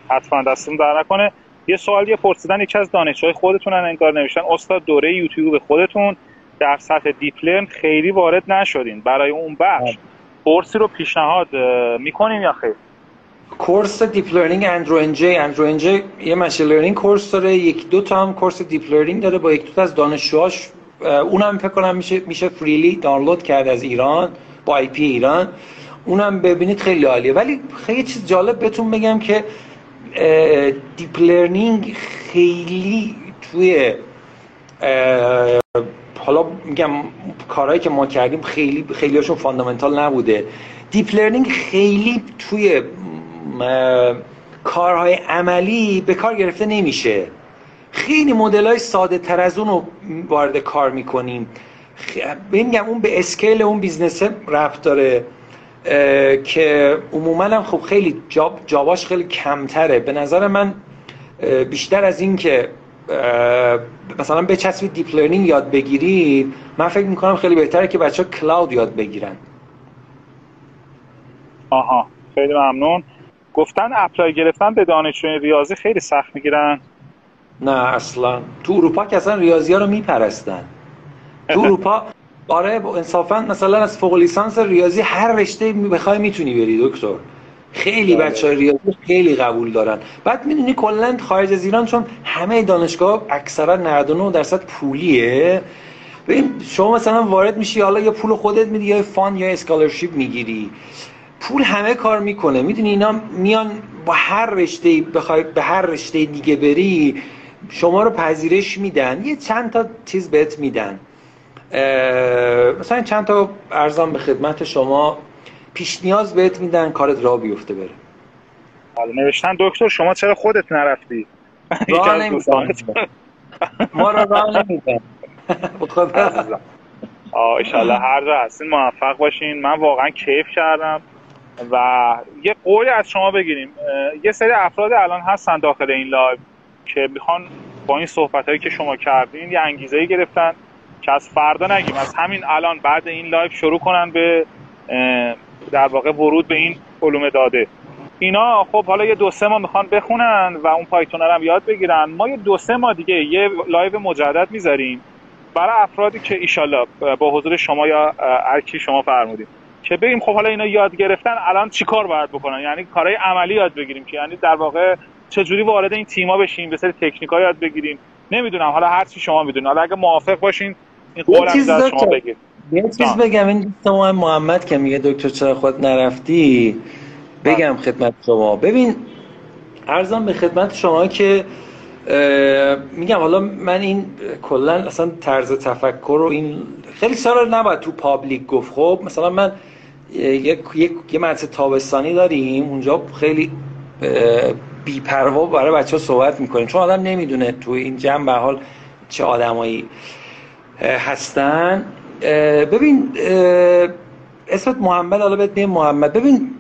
حتما دستم در نکنه. یه سوالی پرسیدن یکی از دانشجوهای خودتونن، انگار نوشتن استاد دوره یوتیوب خودتون در سطح دیپ لرن خیلی وارد نشدین، برای اون بخش کورسی رو پیشنهاد میکنین یا خیر؟ کورس دیپ لرنینگ اندرو انجی، اندرو انجی یه ماشین لرنینگ کورس داره، یک دو تا هم کورس دیپ لرنینگ داره با یک دو تا از دانشجوهاش، اونم فکر کنم میشه میشه فریلی دانلود کرد از ایران با آی پی ایران. اونم ببینید خیلی عالیه. ولی خیلی چیز جالب بهتون بگم که دیپ لرنینگ خیلی توی حالا میگم کارهایی که ما کردیم خیلی خیلیاشون فاندامنتال نبوده. دیپ لرنینگ خیلی توی کارهای عملی به کار گرفته نمیشه، خیلی مدل‌های ساده تر از اون رو وارد کار میکنیم. ببینم اون به اسکیل اون بیزنس رفت داره که عموما هم خب خیلی جاب جاباش خیلی کمتره. به نظر من بیشتر از این که مثلا به چسبید دیپ لرنینگ یاد بگیرید، من فکر میکنم خیلی بهتره که بچه‌ها کلاود یاد بگیرن. آها خیلی ممنون. گفتن اپلای گرفتن به دانشجوی ریاضی خیلی سخت میگیرن؟ نه اصلا، تو اروپا که اصلا ریاضی ها رو میپرستن. تو اروپا آره انصافا مثلا از فوق لیسانس ریاضی هر رشته بخوای میتونی بری دکتر، خیلی بچه های ریاضی خیلی قبول دارن. بعد میدونی کلا خارج از ایران چون همه دانشگاه اکثرا نود و نه درصد پولیه، شما مثلا وارد میشی، حالا یا پول خودت میدی یا فاند یا اسکالرشیپ میگیری، پول همه کار میکنه. میدونی اینا میان با هر رشته بخوای به هر رشته دیگه بری شما رو پذیرش میدن، یه چند تا چیز بهت میدن، مثلا چند تا ارزان به خدمت شما پیش نیاز بهت میدن، کارت راه بیفته بره. حالا نوشتن دکتر شما چرا خودت نرفتی؟ راه نمیدن ما رو، راه نمیدن. آه انشالله هر جا هستین موفق باشین. من واقعا کیف کردم و یه قول از شما بگیریم. یه سری افراد الان هستن داخل این لایو که میخوان با این صحبتایی که شما کردین یه انگیزه‌ای گرفتن که از فردا نگیم، از همین الان بعد این لایو شروع کنن به در واقع ورود به این علوم داده. اینا خب حالا یه دو سه ما میخوان بخونن و اون پایتون رو هم یاد بگیرن. ما یه دو سه ما دیگه یه لایو مجدد میذاریم برای افرادی که ایشالله با حضور شما یا ارکی شما فرمودیم که بگیم خب حالا اینا یاد گرفتن الان چیکار باید بکنن، یعنی کارهای عملی یاد بگیریم که یعنی در واقع چجوری وارد این تیما بشیم، به سری تکنیک‌ها یاد بگیریم، نمیدونم حالا هر چی شما میدونید. حالا اگه موافق باشین این قولم از شما بگید. یه چیز بگم، این دوستم محمد که میگه دکتر چرا خودت نرفتی، بگم خدمت شما. ببین عرضم به خدمت شما که میگم حالا من این کلا اصلا طرز تفکر رو این خیلی سال نباید تو پابلیک گفت. خب مثلا من یک یک یه مدرسه تابستانی داریم، اونجا خیلی بی‌پروا برای بچه‌ها صحبت می‌کنیم چون آدم نمیدونه تو این جمع به حال چه آدمایی هستن. ببین اسمت محمد، حالا بهت میگم محمد. ببین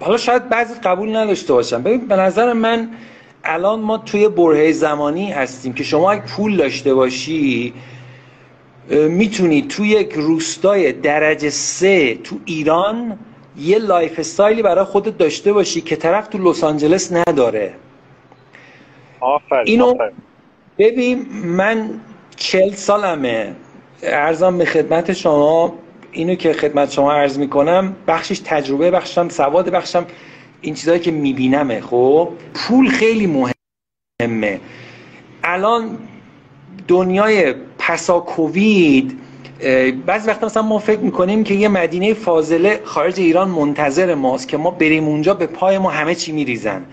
حالا شاید بعضی قبول نداشته باشن. ببین به نظر من الان ما توی برهه زمانی هستیم که شما اگه پول داشته باشی میتونی توی یک روستای درجه سه تو ایران یه لایف استایلی برای خودت داشته باشی که طرف تو لس آنجلس نداره. آفرین. اینو ببین من چهل سالمه، عرضم به خدمت شما اینو که خدمت شما عرض میکنم بخشش تجربه، بخشم سواد، بخشم این چیزایی که میبینمه. خب پول خیلی مهمه. الان دنیای پسا کووید بعضی وقتا مثلا ما فکر میکنیم که یه مدینه فاضله خارج ایران منتظر ماست که ما بریم اونجا به پای ما همه چی میریزن.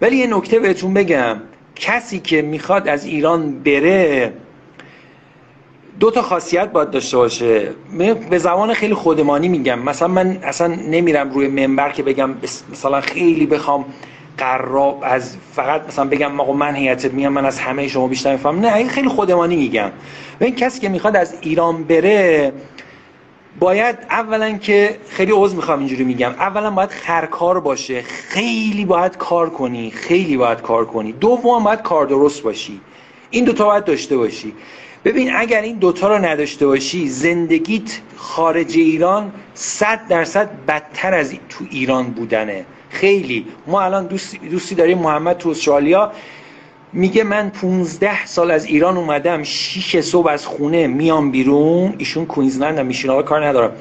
ولی یه نکته بهتون بگم، کسی که میخواد از ایران بره دو تا خاصیت باید داشته باشه. به زبان خیلی خودمانی میگم، مثلا من اصلا نمیرم روی منبر که بگم مثلا خیلی بخوام قراب از فقط مثلا بگم آقا من هیئتت میام من از همه شما بیشتر میفهم، نه این خیلی خودمانی میگم. و این کسی که میخواد از ایران بره باید اولا که خیلی عذر میخوام اینجوری میگم، اولا باید خرکار باشه، خیلی باید کار کنی، خیلی باید کار کنی. دوم باید کار درست باشی. این دو تا باید داشته باشی. ببین اگر این دوتا رو نداشته باشی زندگیت خارج ایران صد درصد بدتر از تو ایران بودنه. خیلی ما الان دوستی, دوستی داریم محمد تو استرالیا میگه من پونزده سال از ایران اومدم، شیش صبح از خونه میام بیرون، ایشون کوینزلند هم میشین کار ندارم،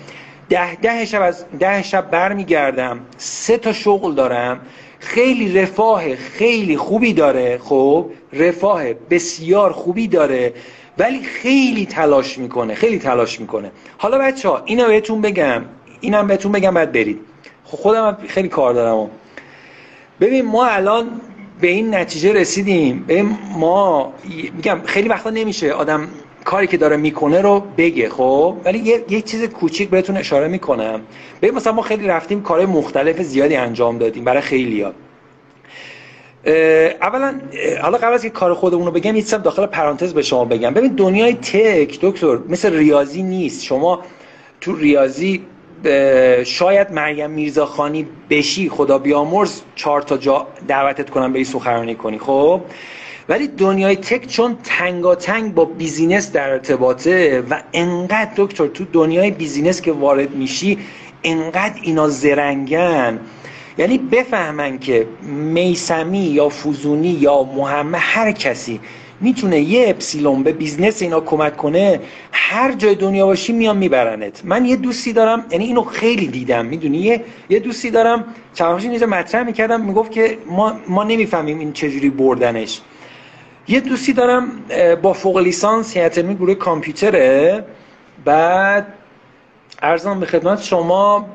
ده ده شب از ده شب بر میگردم، سه تا شغل دارم، خیلی رفاه خیلی خوبی داره، خب رفاه بسیار خوبی داره ولی خیلی تلاش میکنه، خیلی تلاش میکنه. حالا بچه ها اینو بهتون بگم، اینم بهتون بگم بعد برید، خودم خیلی کار دارم. ببین ما الان به این نتیجه رسیدیم، ببین ما میگم خیلی وقتا نمیشه آدم کاری که داره میکنه رو بگه، خب ولی یه یک چیز کوچیک بهتون اشاره میکنم. ببین مثلا ما خیلی رفتیم کارهای مختلف زیادی انجام دادیم برای خیلی‌ها. اولا حالا قبل از که کار خودمون رو بگم یه چیزم داخل پرانتز به شما بگم. ببین دنیای تک دکتر مثل ریاضی نیست. شما تو ریاضی شاید مریم میرزاخانی بشی، خدا بیامرز چهار تا جا دعوتت کنم به این سخنرانی کنی، خب ولی دنیای تک چون تنگاتنگ با بیزینس در ارتباطه و انقدر دکتر تو دنیای بیزینس که وارد میشی انقدر اینا زرنگن، یعنی بفهمن که میسمی یا فوزونی یا محمد هر کسی میتونه یه اپسیلون به بیزنس اینا کمک کنه، هر جای دنیا باشی میان میبرنت. من یه دوستی دارم، یعنی اینو خیلی دیدم، میدونی یه یه دوستی دارم چند وقتی اینجا مطرح میکردم میگفت که ما ما نمیفهمیم این چجوری بردنش. یه دوستی دارم با فوق لیسانس هیئت علمی گروه کامپیوتره، بعد عرضم به خدمت شما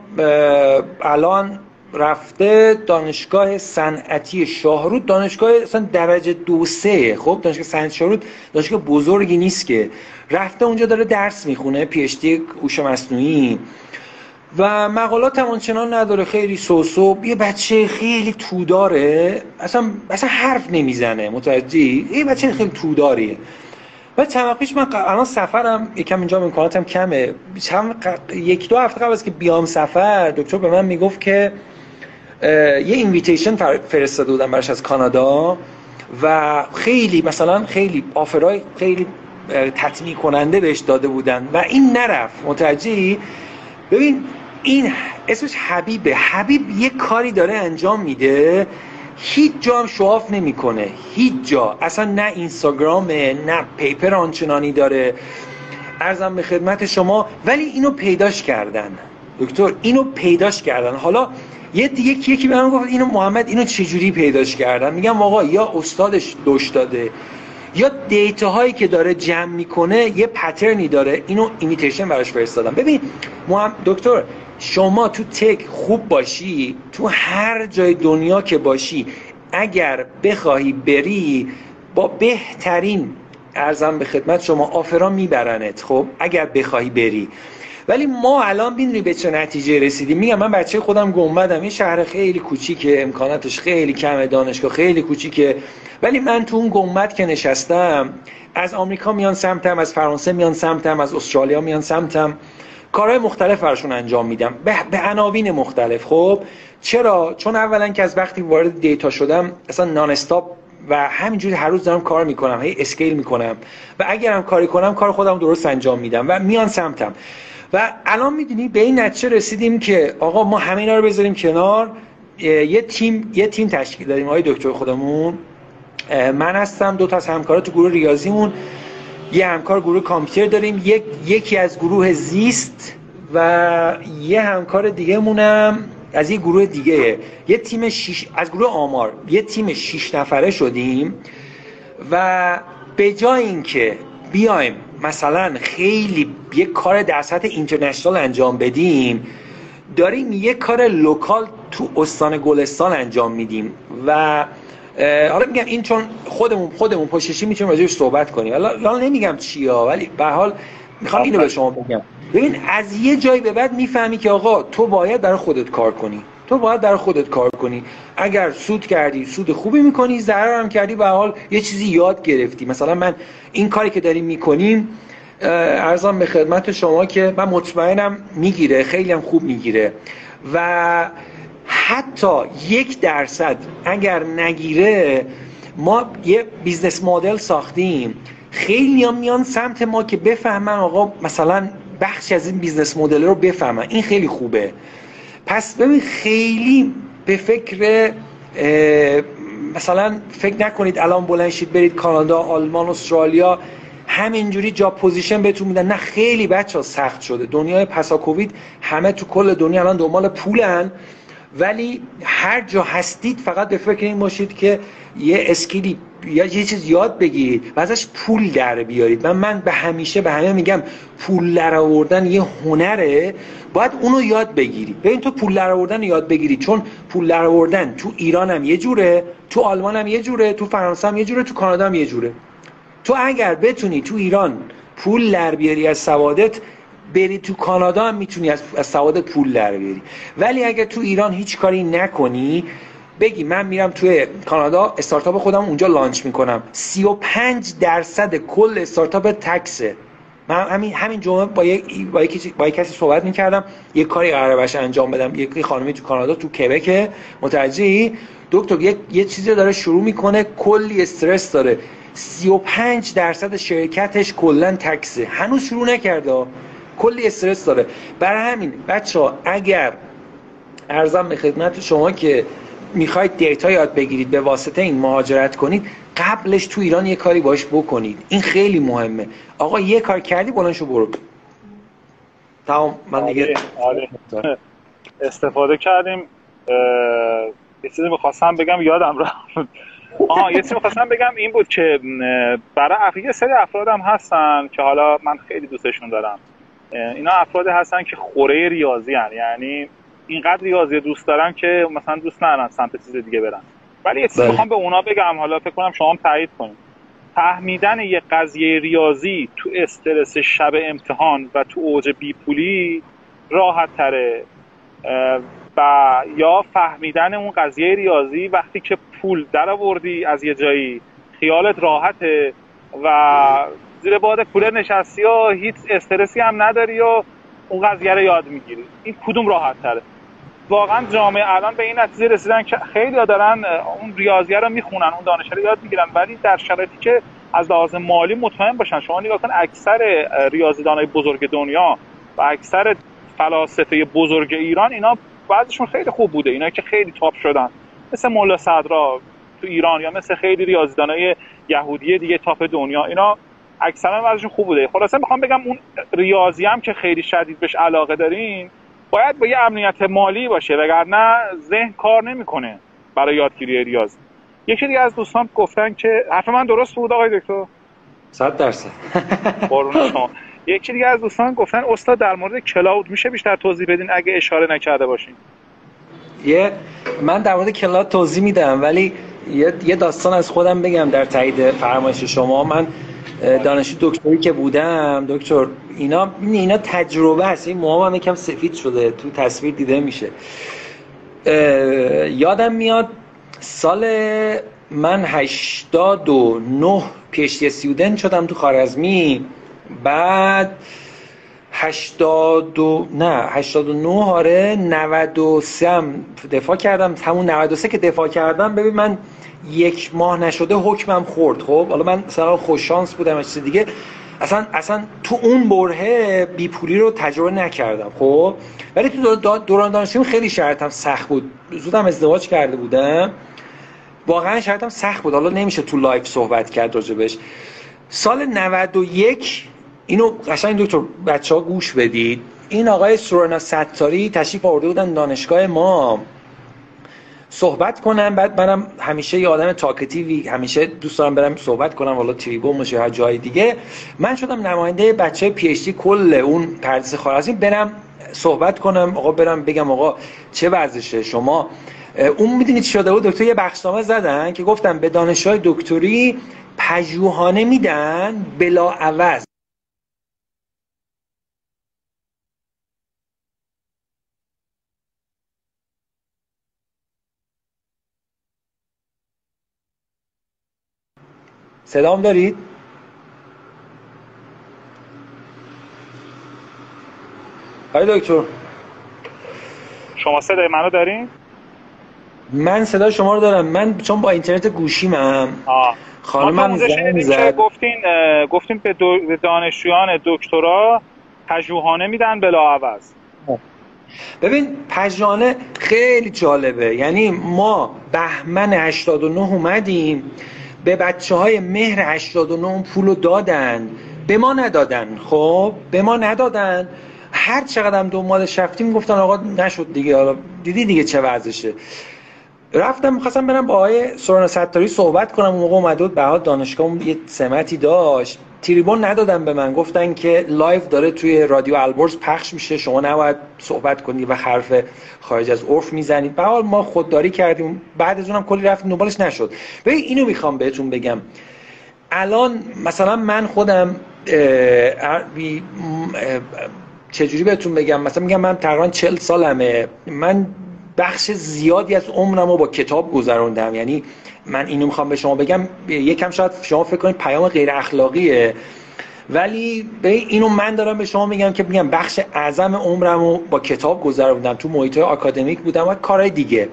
الان رفته دانشگاه صنعتی شاهرود، دانشگاه اصلا درجه دو سه، خب دانشگاه صنعتی شاهرود دانشگاه بزرگی نیست که، رفته اونجا داره درس میخونه پی اچ دی هوش مصنوعی و مقالات هم آنچنان نداره، خیلی سوسو، یه بچه خیلی توداره، اصلا اصلا حرف نمیزنه، متوجهی؟ یه بچه خیلی توداریه. بعد چند وقتیش من الان سفرم یکم اینجا امکاناتم کمه، چند یک دو هفته قبل از که بیام سفر دکتر به من میگفت که یه اینویتیشن فرستاده بودم براش از کانادا و خیلی مثلا خیلی آفرای خیلی تطمیع کننده بهش داده بودن و این نرفت، متوجهی؟ ببین این اسمش حبیبه. حبیب یه کاری داره انجام میده، هیچ جا هم شواف نمیکنه، هیچ جا، اصلا نه اینستاگرامه نه پیپر آنچنانی داره. عرضم به خدمت شما، ولی اینو پیداش کردن دکتر، اینو پیداش کردن. حالا یه یکی یکی به من گفت اینو محمد اینو چجوری پیداش کردن؟ میگم آقا یا استادش دوش داده، یا دیتا هایی که داره جمع میکنه یه پترنی داره، اینو ایمیتیشن براش فرستادم. ببین محمد دکتر، شما تو تک خوب باشی، تو هر جای دنیا که باشی، اگر بخواهی بری با بهترین، عرضم به خدمت شما، آفرا میبرنت. خب اگر بخواهی بری، ولی ما الان ببینید به چه نتیجه رسیدیم. میگم من بچه خودم گنبدم، یه شهر خیلی کوچیکه، امکاناتش خیلی کمه، دانشگاه خیلی کوچیکه، ولی من تو اون گنبد که نشستم، از آمریکا میان سمتم، از فرانسه میان سمتم، از استرالیا میان سمتم، کارهای مختلف براشون انجام میدم به, به عناوین مختلف. خب چرا؟ چون اولا که از وقتی وارد دیتا شدم اصلا نان استاپ و همینجوری هر روز دارم کار میکنم، هی اسکیل میکنم، و اگرم کاری کنم کار خودم درست انجام میدم و میان سمتم. و الان میدونی به این نتیجه رسیدیم که آقا ما همه اینا رو بذاریم کنار، یه تیم یه تیم تشکیل دادیم. آقای دکتر خودمون، من هستم، دو تا از همکارا تو گروه ریاضیمون، یه همکار گروه کامپیوتر داریم، یک یکی از گروه زیست، و یه همکار دیگه مونم از یه گروه دیگه، یه تیم شیش از گروه آمار، یه تیم شش نفره شدیم. و به جای اینکه بیایم مثلا خیلی یه کار در سطح اینترنشنال انجام بدیم، داریم یه کار لوکال تو استان گلستان انجام میدیم. و حالا میگم این چون خودمون خودمون پشتشی میتونیم راجعش صحبت کنیم، حالا نمیگم چیا، ولی به حال میخوام اینو به شما بگم. ببین از یه جایی به بعد میفهمی که آقا تو باید برای خودت کار کنی، تو باید برای خودت کار کنی. اگر سود کردی سود خوبی میکنی، ضرر هم کردی به حال یه چیزی یاد گرفتی. مثلا من این کاری که داریم میکنیم، عرضم به خدمت شما که من مطمئنم میگیره، خیلی هم خوب میگیره، و حتی یک درصد اگر نگیره ما یه بیزنس مدل ساختیم. خیلی هم میان سمت ما که بفهمن آقا مثلا بخشی از این بیزنس مدل رو بفهمن، این خیلی خوبه. پس ببین خیلی به فکر مثلا فکر نکنید الان بلند شید برید کانادا، آلمان، استرالیا همینجوری جا پوزیشن بهتون میدن، نه خیلی بچه‌ها سخت شده. دنیای پسا کووید همه تو کل دنیا الان دنبال پولن، ولی هر جا هستید فقط به فکر این باشید که یه اسکیلی یا یه چیز یاد بگیرید و ازش پول در بیارید. من من به همیشه به همه میگم پول در آوردن یه هنره، باید اونو یاد بگیرید. ببین تو پول در آوردن یاد بگیرید، چون پول در آوردن تو ایران هم یه جوره، تو آلمان هم یه جوره، تو فرانسه هم یه جوره، تو کانادا هم یه جوره. تو اگر بتونی تو ایران پول در بیاری از سوادت، بری تو کانادا هم میتونی از سوادت پول در بیاری. ولی اگر تو ایران هیچ کاری نکنی، بگی من میرم توی کانادا استارتاپ خودم اونجا لانچ میکنم، سی و پنج درصد کل استارتاپ تکسه. من همین همین جمعه با یک با یک با یک کسی صحبت میکردم، یک کاری قراره باشه انجام بدم، یک خانمی تو کانادا تو کبک، متوجهی دکتر، یک یه چیزی داره شروع میکنه، کلی استرس داره، سی و پنج درصد شرکتش کلا تکسه، هنوز شروع نکرده، کلی استرس داره. برای همین بچه‌ها اگر عرضم به خدمت شما که میخواید دیتا یاد بگیرید به واسطه این مهاجرت کنید، قبلش تو ایران یه کاری باش بکنید، این خیلی مهمه. آقا یه کار کردی بلند شو برو، تمام. من دیگه آره، آره. استفاده کردیم. یه چیزی می‌خواستم بگم یادم رفت. آها یه چیزی می‌خواستم بگم این بود که برای یه سری افرادم هستن که حالا من خیلی دوستشون دارم، اینا افراد هستن که خوره ریاضی هستن، یعنی اینقدر ریاضی دوست دارن که مثلا دوست ندارن سمت چیز دیگه برن. ولی یه چیزی میخوام به اونا بگم، حالا فکر کنم شما هم تایید کنید، فهمیدن یه قضیه ریاضی تو استرس شب امتحان و تو اوج بیپولی راحت تره، و یا فهمیدن اون قضیه ریاضی وقتی که پول درآوردی از یه جایی، خیالت راحته و زیر باد کولر نشستی و هیچ استرسی هم نداری و اون قضیه رو یاد میگیری، این کدوم راحت تره؟ واقعا جامعه الان به این نتیجه رسیدن که خیلی‌ها دارن اون ریاضیه رو میخونن، اون دانش رو یاد میگیرن، ولی در شرایطی که از لحاظ مالی مطمئن باشن. شما نگاه کن اکثر ریاضیدانای بزرگ دنیا و اکثر فلاسفه بزرگ ایران، اینا بعضیشون خیلی خوب بوده، اینا که خیلی تاپ شدن مثل مولا صدرا تو ایران یا مثل خیلی ریاضیدانای یهودی دیگه تاپ دنیا، اینا اکثرا بعضیشون خوب بوده. خلاصه میخوام بگم اون ریاضی هم که خیلی شدید بهش علاقه دارین باید با یه امنیت مالی باشه، وگرنه ذهن کار نمیکنه برای یادگیری ریاضی. یکی دیگه از دوستان گفتن که حرف من درست بود آقای دکتر؟ صد درصد. یکی دیگه از دوستان گفتن استاد در مورد کلاود میشه بیشتر توضیح بدین اگه اشاره نکرده باشین؟ یه من در مورد کلاود توضیح میدم، ولی یه, یه داستان از خودم بگم در تایید فرمایش شما. من دانشجو دکتری که بودم دکتر، اینا اینا تجربه است، این موهام یکم سفید شده تو تصویر دیده میشه. یادم میاد سال من هشتاد و نه پی اچ دی استودنت شدم تو خوارزمی، بعد هشتاد و نه هشتاد و نه آره نود و سه هم دفاع کردم. همون نود و سه که دفاع کردم، ببین من یک ماه نشده حکمم خورد. خب حالا من مثلا خوش شانس بودم یا چیز دیگه، اصلا اصلا تو اون برهه بیپولی رو تجربه نکردم. خب ولی تو دوران دانشجویی خیلی شرایطم سخت بود، زودم ازدواج کرده بودم، واقعا شرایطم سخت بود، حالا نمیشه تو لایف صحبت کرد راجبش. سال نود و یک اینو قشنگ دکتر بچه‌ها گوش بدید، این آقای سورنا ستاری تشریف آورده بودن دانشگاه ما صحبت کنم. بعد منم همیشه یه آدم تاکتیوی، همیشه دوست دارم برم صحبت کنم، والا تریبون باشه هر جای دیگه. من شدم نماینده بچه پی اچ دی کل اون پرسه خوارزمی، برم صحبت کنم، آقا برم بگم آقا چه وضعشه شما. اون میدونید شده بود دکتر یه بخشنامه زدن که گفتم به دانشجوی دکتری پژوهانه میدن بلا عوض. سلام دارید؟ آی دکتر شما صدای منو دارین؟ من صدای شما رو دارم، من چون با اینترنت گوشیمم خانمم زنگ زد. گفتین گفتین به دانشجویان دکترا پژوهانه میدن بلاعوض. ببین پژوهانه خیلی جالبه، یعنی ما بهمن هشتاد و نه اومدیم، به بچه های مهر هشتاد و نه پولو دادن، به ما ندادن. خب به ما ندادن، هر چقدر هم دنبالش رفتیم گفتن آقا نشد دیگه، حالا دیدی دیگه چه وضعشه. رفتم می‌خواستم برم با آقای سورنا ستاری صحبت کنم، اون موقع اومده بود بهاد دانشگاهم یه سمتی داشت، تریبون ندادن به من، گفتن که لایف داره توی رادیو البرز پخش میشه، شما نباید صحبت کنی و حرف خارج از عرف میزنید. به حال ما خودداری کردیم، بعد از اونم کلی رفتیم دنبالش نشد. ببین اینو میخوام بهتون بگم، الان مثلا من خودم چجوری بهتون بگم، مثلا میگم من تقریبا چهل سالمه، من بخش زیادی از عمرم رو با کتاب گذروندم. یعنی من اینو میخوام به شما بگم، یکم شاید شما فکر کنید پیام غیر اخلاقیه، ولی اینو من دارم به شما میگم که میگم بخش اعظم عمرم رو با کتاب گذروندم، تو محیط‌های آکادمیک بودم و کارهای دیگه.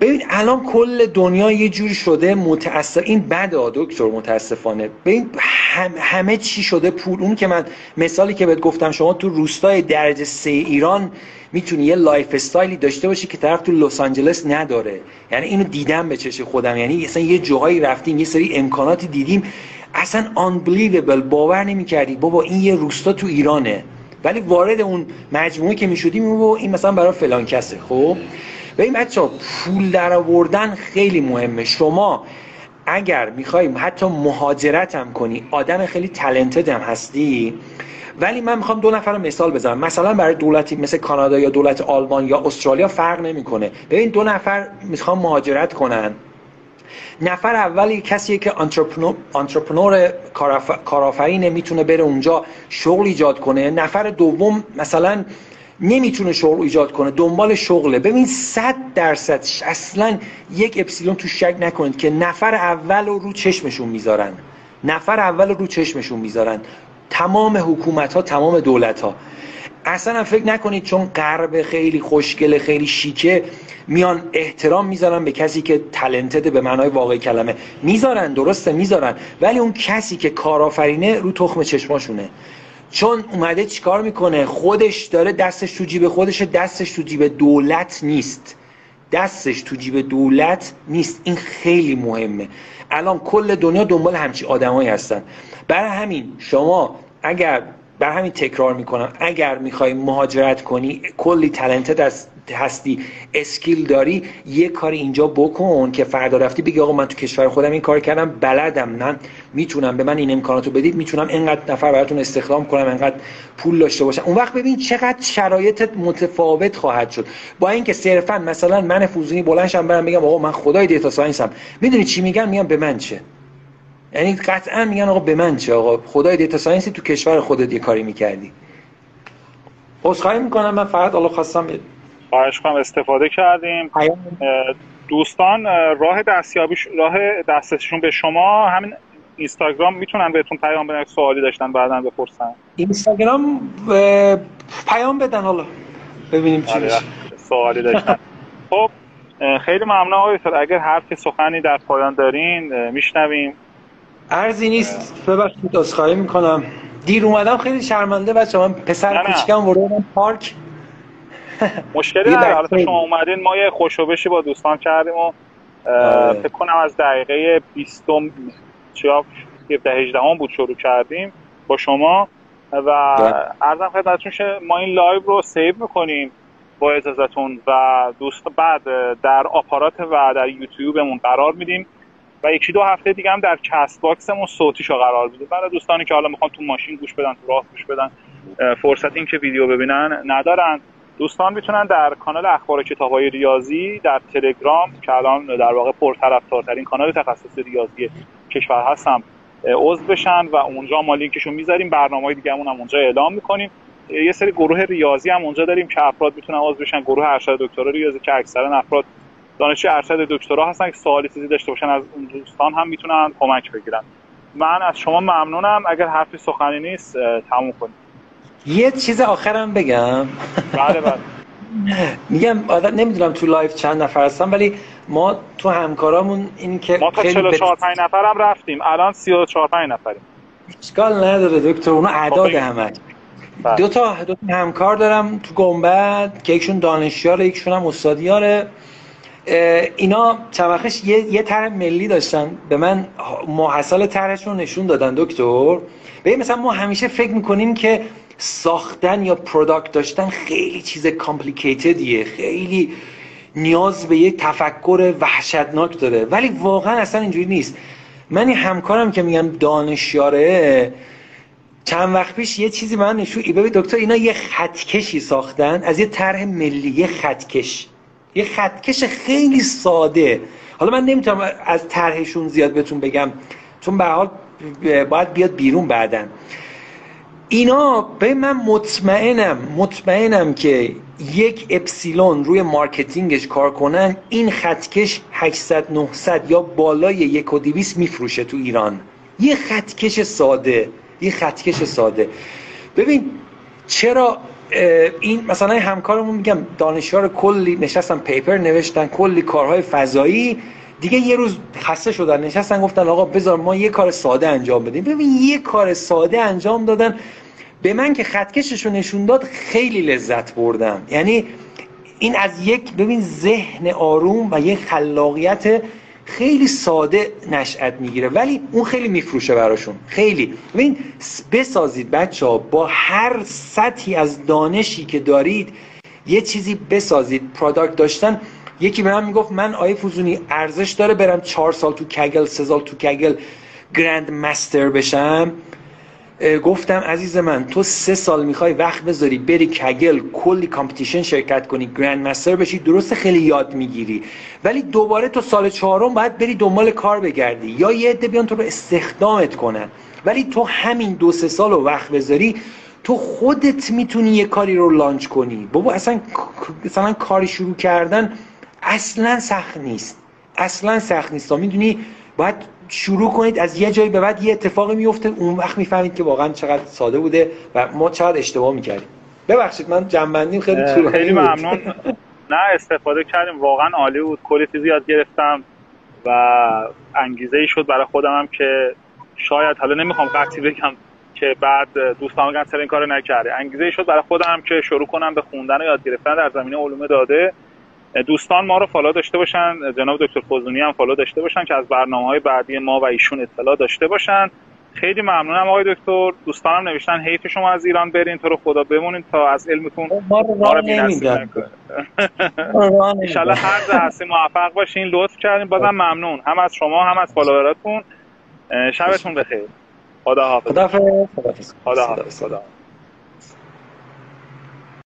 ببین الان کل دنیا یه جوری شده، متاسف این بده دکتر، متاسفانه ببین هم همه چی شده پول. اون که من مثالی که بهت گفتم شما تو روستای درجه سه ایران میتونی یه لایف استایلی داشته باشی که طرف تو لس آنجلس نداره. یعنی اینو دیدم به چشم خودم، یعنی اصلا یه جاهایی رفتیم یه سری امکاناتی دیدیم اصلا آنبلیویبل، باور نمی‌کردی بابا این یه روستا تو ایرانه، ولی وارد اون مجموعه که میشدیم بابا این مثلا برای فلان کسه. خب ببین بچه‌ها پول در آوردن خیلی مهمه. شما اگر می‌خوایم حتی مهاجرت هم کنی، آدم خیلی تالنتد هم هستی، ولی من میخوام دو نفر رو مثال بزنم. مثلا برای دولتی مثل کانادا یا دولت آلمان یا استرالیا فرق نمیکنه. ببین دو نفر میخوان مهاجرت کنن، نفر اولی کسیه که آنترپرنور کارآفرینه، میتونه بره اونجا شغل ایجاد کنه. نفر دوم مثلا نمیتونه شغل ایجاد کنه، دنبال شغله. ببین صد درصد اصلا یک اپسیلون تو شک نکنید که نفر اول رو رو چشمشون میذارن، نفر اول رو چشمشون میذارن تمام حکومت ها، تمام دولت ها. اصلا فکر نکنید چون غرب خیلی خوشگله خیلی شیکه میان احترام میذارن به کسی که تالنتد به معنای واقعی کلمه، میذارن درسته میذارن، ولی اون کسی که کارآفرینه رو تخم چشماشونه. چون اومده چیکار میکنه؟ خودش داره دستش تو جیب خودشه، دستش تو جیب دولت نیست، دستش تو جیب دولت نیست. این خیلی مهمه. الان کل دنیا دنبال همچین آدمایی هستن. برای همین شما اگر، برای همین تکرار میکنم، اگر میخوای مهاجرت کنی، کلی تالنتت هستی، اسکیل داری، یه کاری اینجا بکن که فردا رفتی بگی آقا من تو کشور خودم این کار کردم، بلدم، من میتونم، به من این امکاناتو بدید، میتونم اینقدر نفر براتون استخدام کنم، اینقدر پول داشته باشم. اون وقت ببین چقدر شرایطت متفاوت خواهد شد. با اینکه صرفا مثلا من فوزونی بلند شم برم بگم آقا من خدای دیتا ساینسم، میدونی چی میگن؟ میگن به من چه. یعنی قطعا میگن آقا به من چه، آقا خدای دیتا ساینسی تو کشور خودت یه کاری میکردی. عذرخواهی میکنم، من فقط الان خواستم خواهش کنم. استفاده کردیم. دوستان راه دستیابی، راه دسترسیشون به شما همین اینستاگرام، میتونن بهتون پیام بدن سوالی داشتن بعداً بپرسن. اینستاگرام پیام بدن حالا ببینیم چی میشه، سوالی داشتن. خب خیلی ممنون آقای دکتر. اگر حرفی سخنی در پایان دارین میشنویم. ارزی نیست، ببخشید، عذرخواهی میکنم. دیر اومدم، خیلی شرمنده بچه. من پسر کوچیکم وردم پارک. مشکلی نداره، حالا شما اومدین ما یه خوشوبشی با دوستان کردیم و فکر کنم از دقیقه بیست یا هجده هم بود شروع کردیم با شما و عرضم خدمتتون ما این لایو رو سیو میکنیم با اجازهتون و دوست بعد در آپارات و در یوتیوبمون قرار میدیم و یکی دو هفته دیگه هم در کست باکسمون صوتیشو قرار میدیم برای دوستانی که حالا میخوان تو ماشین گوش بدن، تو راه گوش بدن، فرصت این که ویدیو ببینن ندارن. دوستان میتونن در کانال اخبار و کتاب‌های ریاضی در تلگرام که الان در واقع پرطرفدارترین کانال تخصصی ریاضی کشور هستم عضو بشن و اونجا ما لینکشون میذاریم، برنامه‌های دیگه‌مون هم اونجا اعلام میکنیم. یه سری گروه ریاضی هم اونجا داریم که افراد میتونن عضو بشن، گروه ارشد دکترا ریاضی که اکثرا افراد دانشجو ارشد دکترا هستن که سوالی چیزی داشته باشن از اون دوستان هم میتونن کمک بگیرن. من از شما ممنونم. اگر حرفی سخنی نیست تموم کنیم. یه چیز آخرم بگم. بله بله. میگم عادت نمیدونم تو لایف چند نفر هستم، ولی ما تو همکارامون این که ما تا چهل و چهار پنج نفرم رفتیم، الان سی و چهار پنج نفریم. اشکال نداره دکتر، اونا اعداد همه. دو تا دو تا همکار دارم تو گنبد که یکشون دانشیاره، یکشون هم استادیاره. اینا چمخش یه یه طرح ملی داشتن، به من محصول طرحشون نشون دادن دکتر. ببین مثلا ما همیشه فکر میکنیم که ساختن یا پروداکت داشتن خیلی چیز کامپلیکیتدیه، خیلی نیاز به یک تفکر وحشتناک داره، ولی واقعا اصلا اینجوری نیست. من این همکارم که میگم دانشیاره، چند وقت پیش یه چیزی من نشون داد. ببین دکتر اینا یه خطکشی ساختن از یه طرح ملی، خطکش، یه خطکش خیلی ساده. حالا من نمیتونم از طرحشون زیاد بهتون بگم چون به حال باید بیاد بیرون بعداً. اینا به من مطمئنم مطمئنم که یک اپسیلون روی مارکتینگش کار کنن این خطکش هشتصد نهصد یا بالای یک و دویست میفروشه تو ایران. یه خطکش ساده، یه خطکش ساده. ببین چرا این مثلا همکارمون میگم دانشیار کلی نشستن پیپر نوشتن، کلی کارهای فضایی، دیگه یه روز خسته شدن نشستن گفتن آقا بذار ما یه کار ساده انجام بدیم. ببین یه کار ساده انجام دادن. به من که خطکشش رو نشون داد خیلی لذت بردم. یعنی این از یک ببین ذهن آروم و یه خلاقیت خیلی ساده نشأت میگیره، ولی اون خیلی میفروشه براشون. خیلی ببین بسازید بچه‌ها، با هر سطحی از دانشی که دارید یه چیزی بسازید. پروداکت داشتن، یکی به من میگفت من آیه فوزونی ارزش داره برم چهار سال تو کگل، سه سال تو کگل گرند مستر بشم؟ گفتم عزیز من تو سه سال میخوای وقت بذاری بری کگل کلی کامپتیشن شرکت کنی گرند مستر بشی، درسته خیلی یاد میگیری، ولی دوباره تو سال چهارم باید بری دنبال کار بگردی یا یه عده بیان تو رو استخدامت کنن. ولی تو همین دو سه سال رو وقت بذاری تو خودت میتونی یه کاری رو لانچ کنی. بابا اصلا مثلا کاری شروع کردن اصلا سخت نیست، اصلا سخت نیست. میدونی باید شروع کنید از یه جایی به بعد یه اتفاقی میفته، اون وقت میفهمید که واقعا چقدر ساده بوده و ما چقدر اشتباه میکردیم. ببخشید من جنبندیم خیلی طولانی. خیلی ممنون. نه استفاده کردیم، واقعا عالی بود، کلی چیز یاد گرفتم و انگیزه ای شد برای خودم هم که شاید حالا نمیخوام قطعی بگم که بعد دوستان میگن چرا این کارو نکردی. انگیزه شد برای خودم که شروع کنم به خوندن و یاد گرفتن در زمینه علوم داده. دوستان ما رو فالو داشته باشن، جناب دکتر فوزونی هم فالو داشته باشن که از برنامه‌های بعدی ما و ایشون اطلاع داشته باشن. خیلی ممنونم آقای دکتر. دوستانم نوشتن حیف شما از ایران برین، تو رو خدا بمونین تا از علمتون ما رو بی‌نصیب نکنه. ان شاء الله هر جا هستین موفق باشین. لطف کردین، بازم ممنون هم از شما هم از فالووراتون. شبتون بخیر. خدا حافظ. خدا حافظ. خدا حافظ.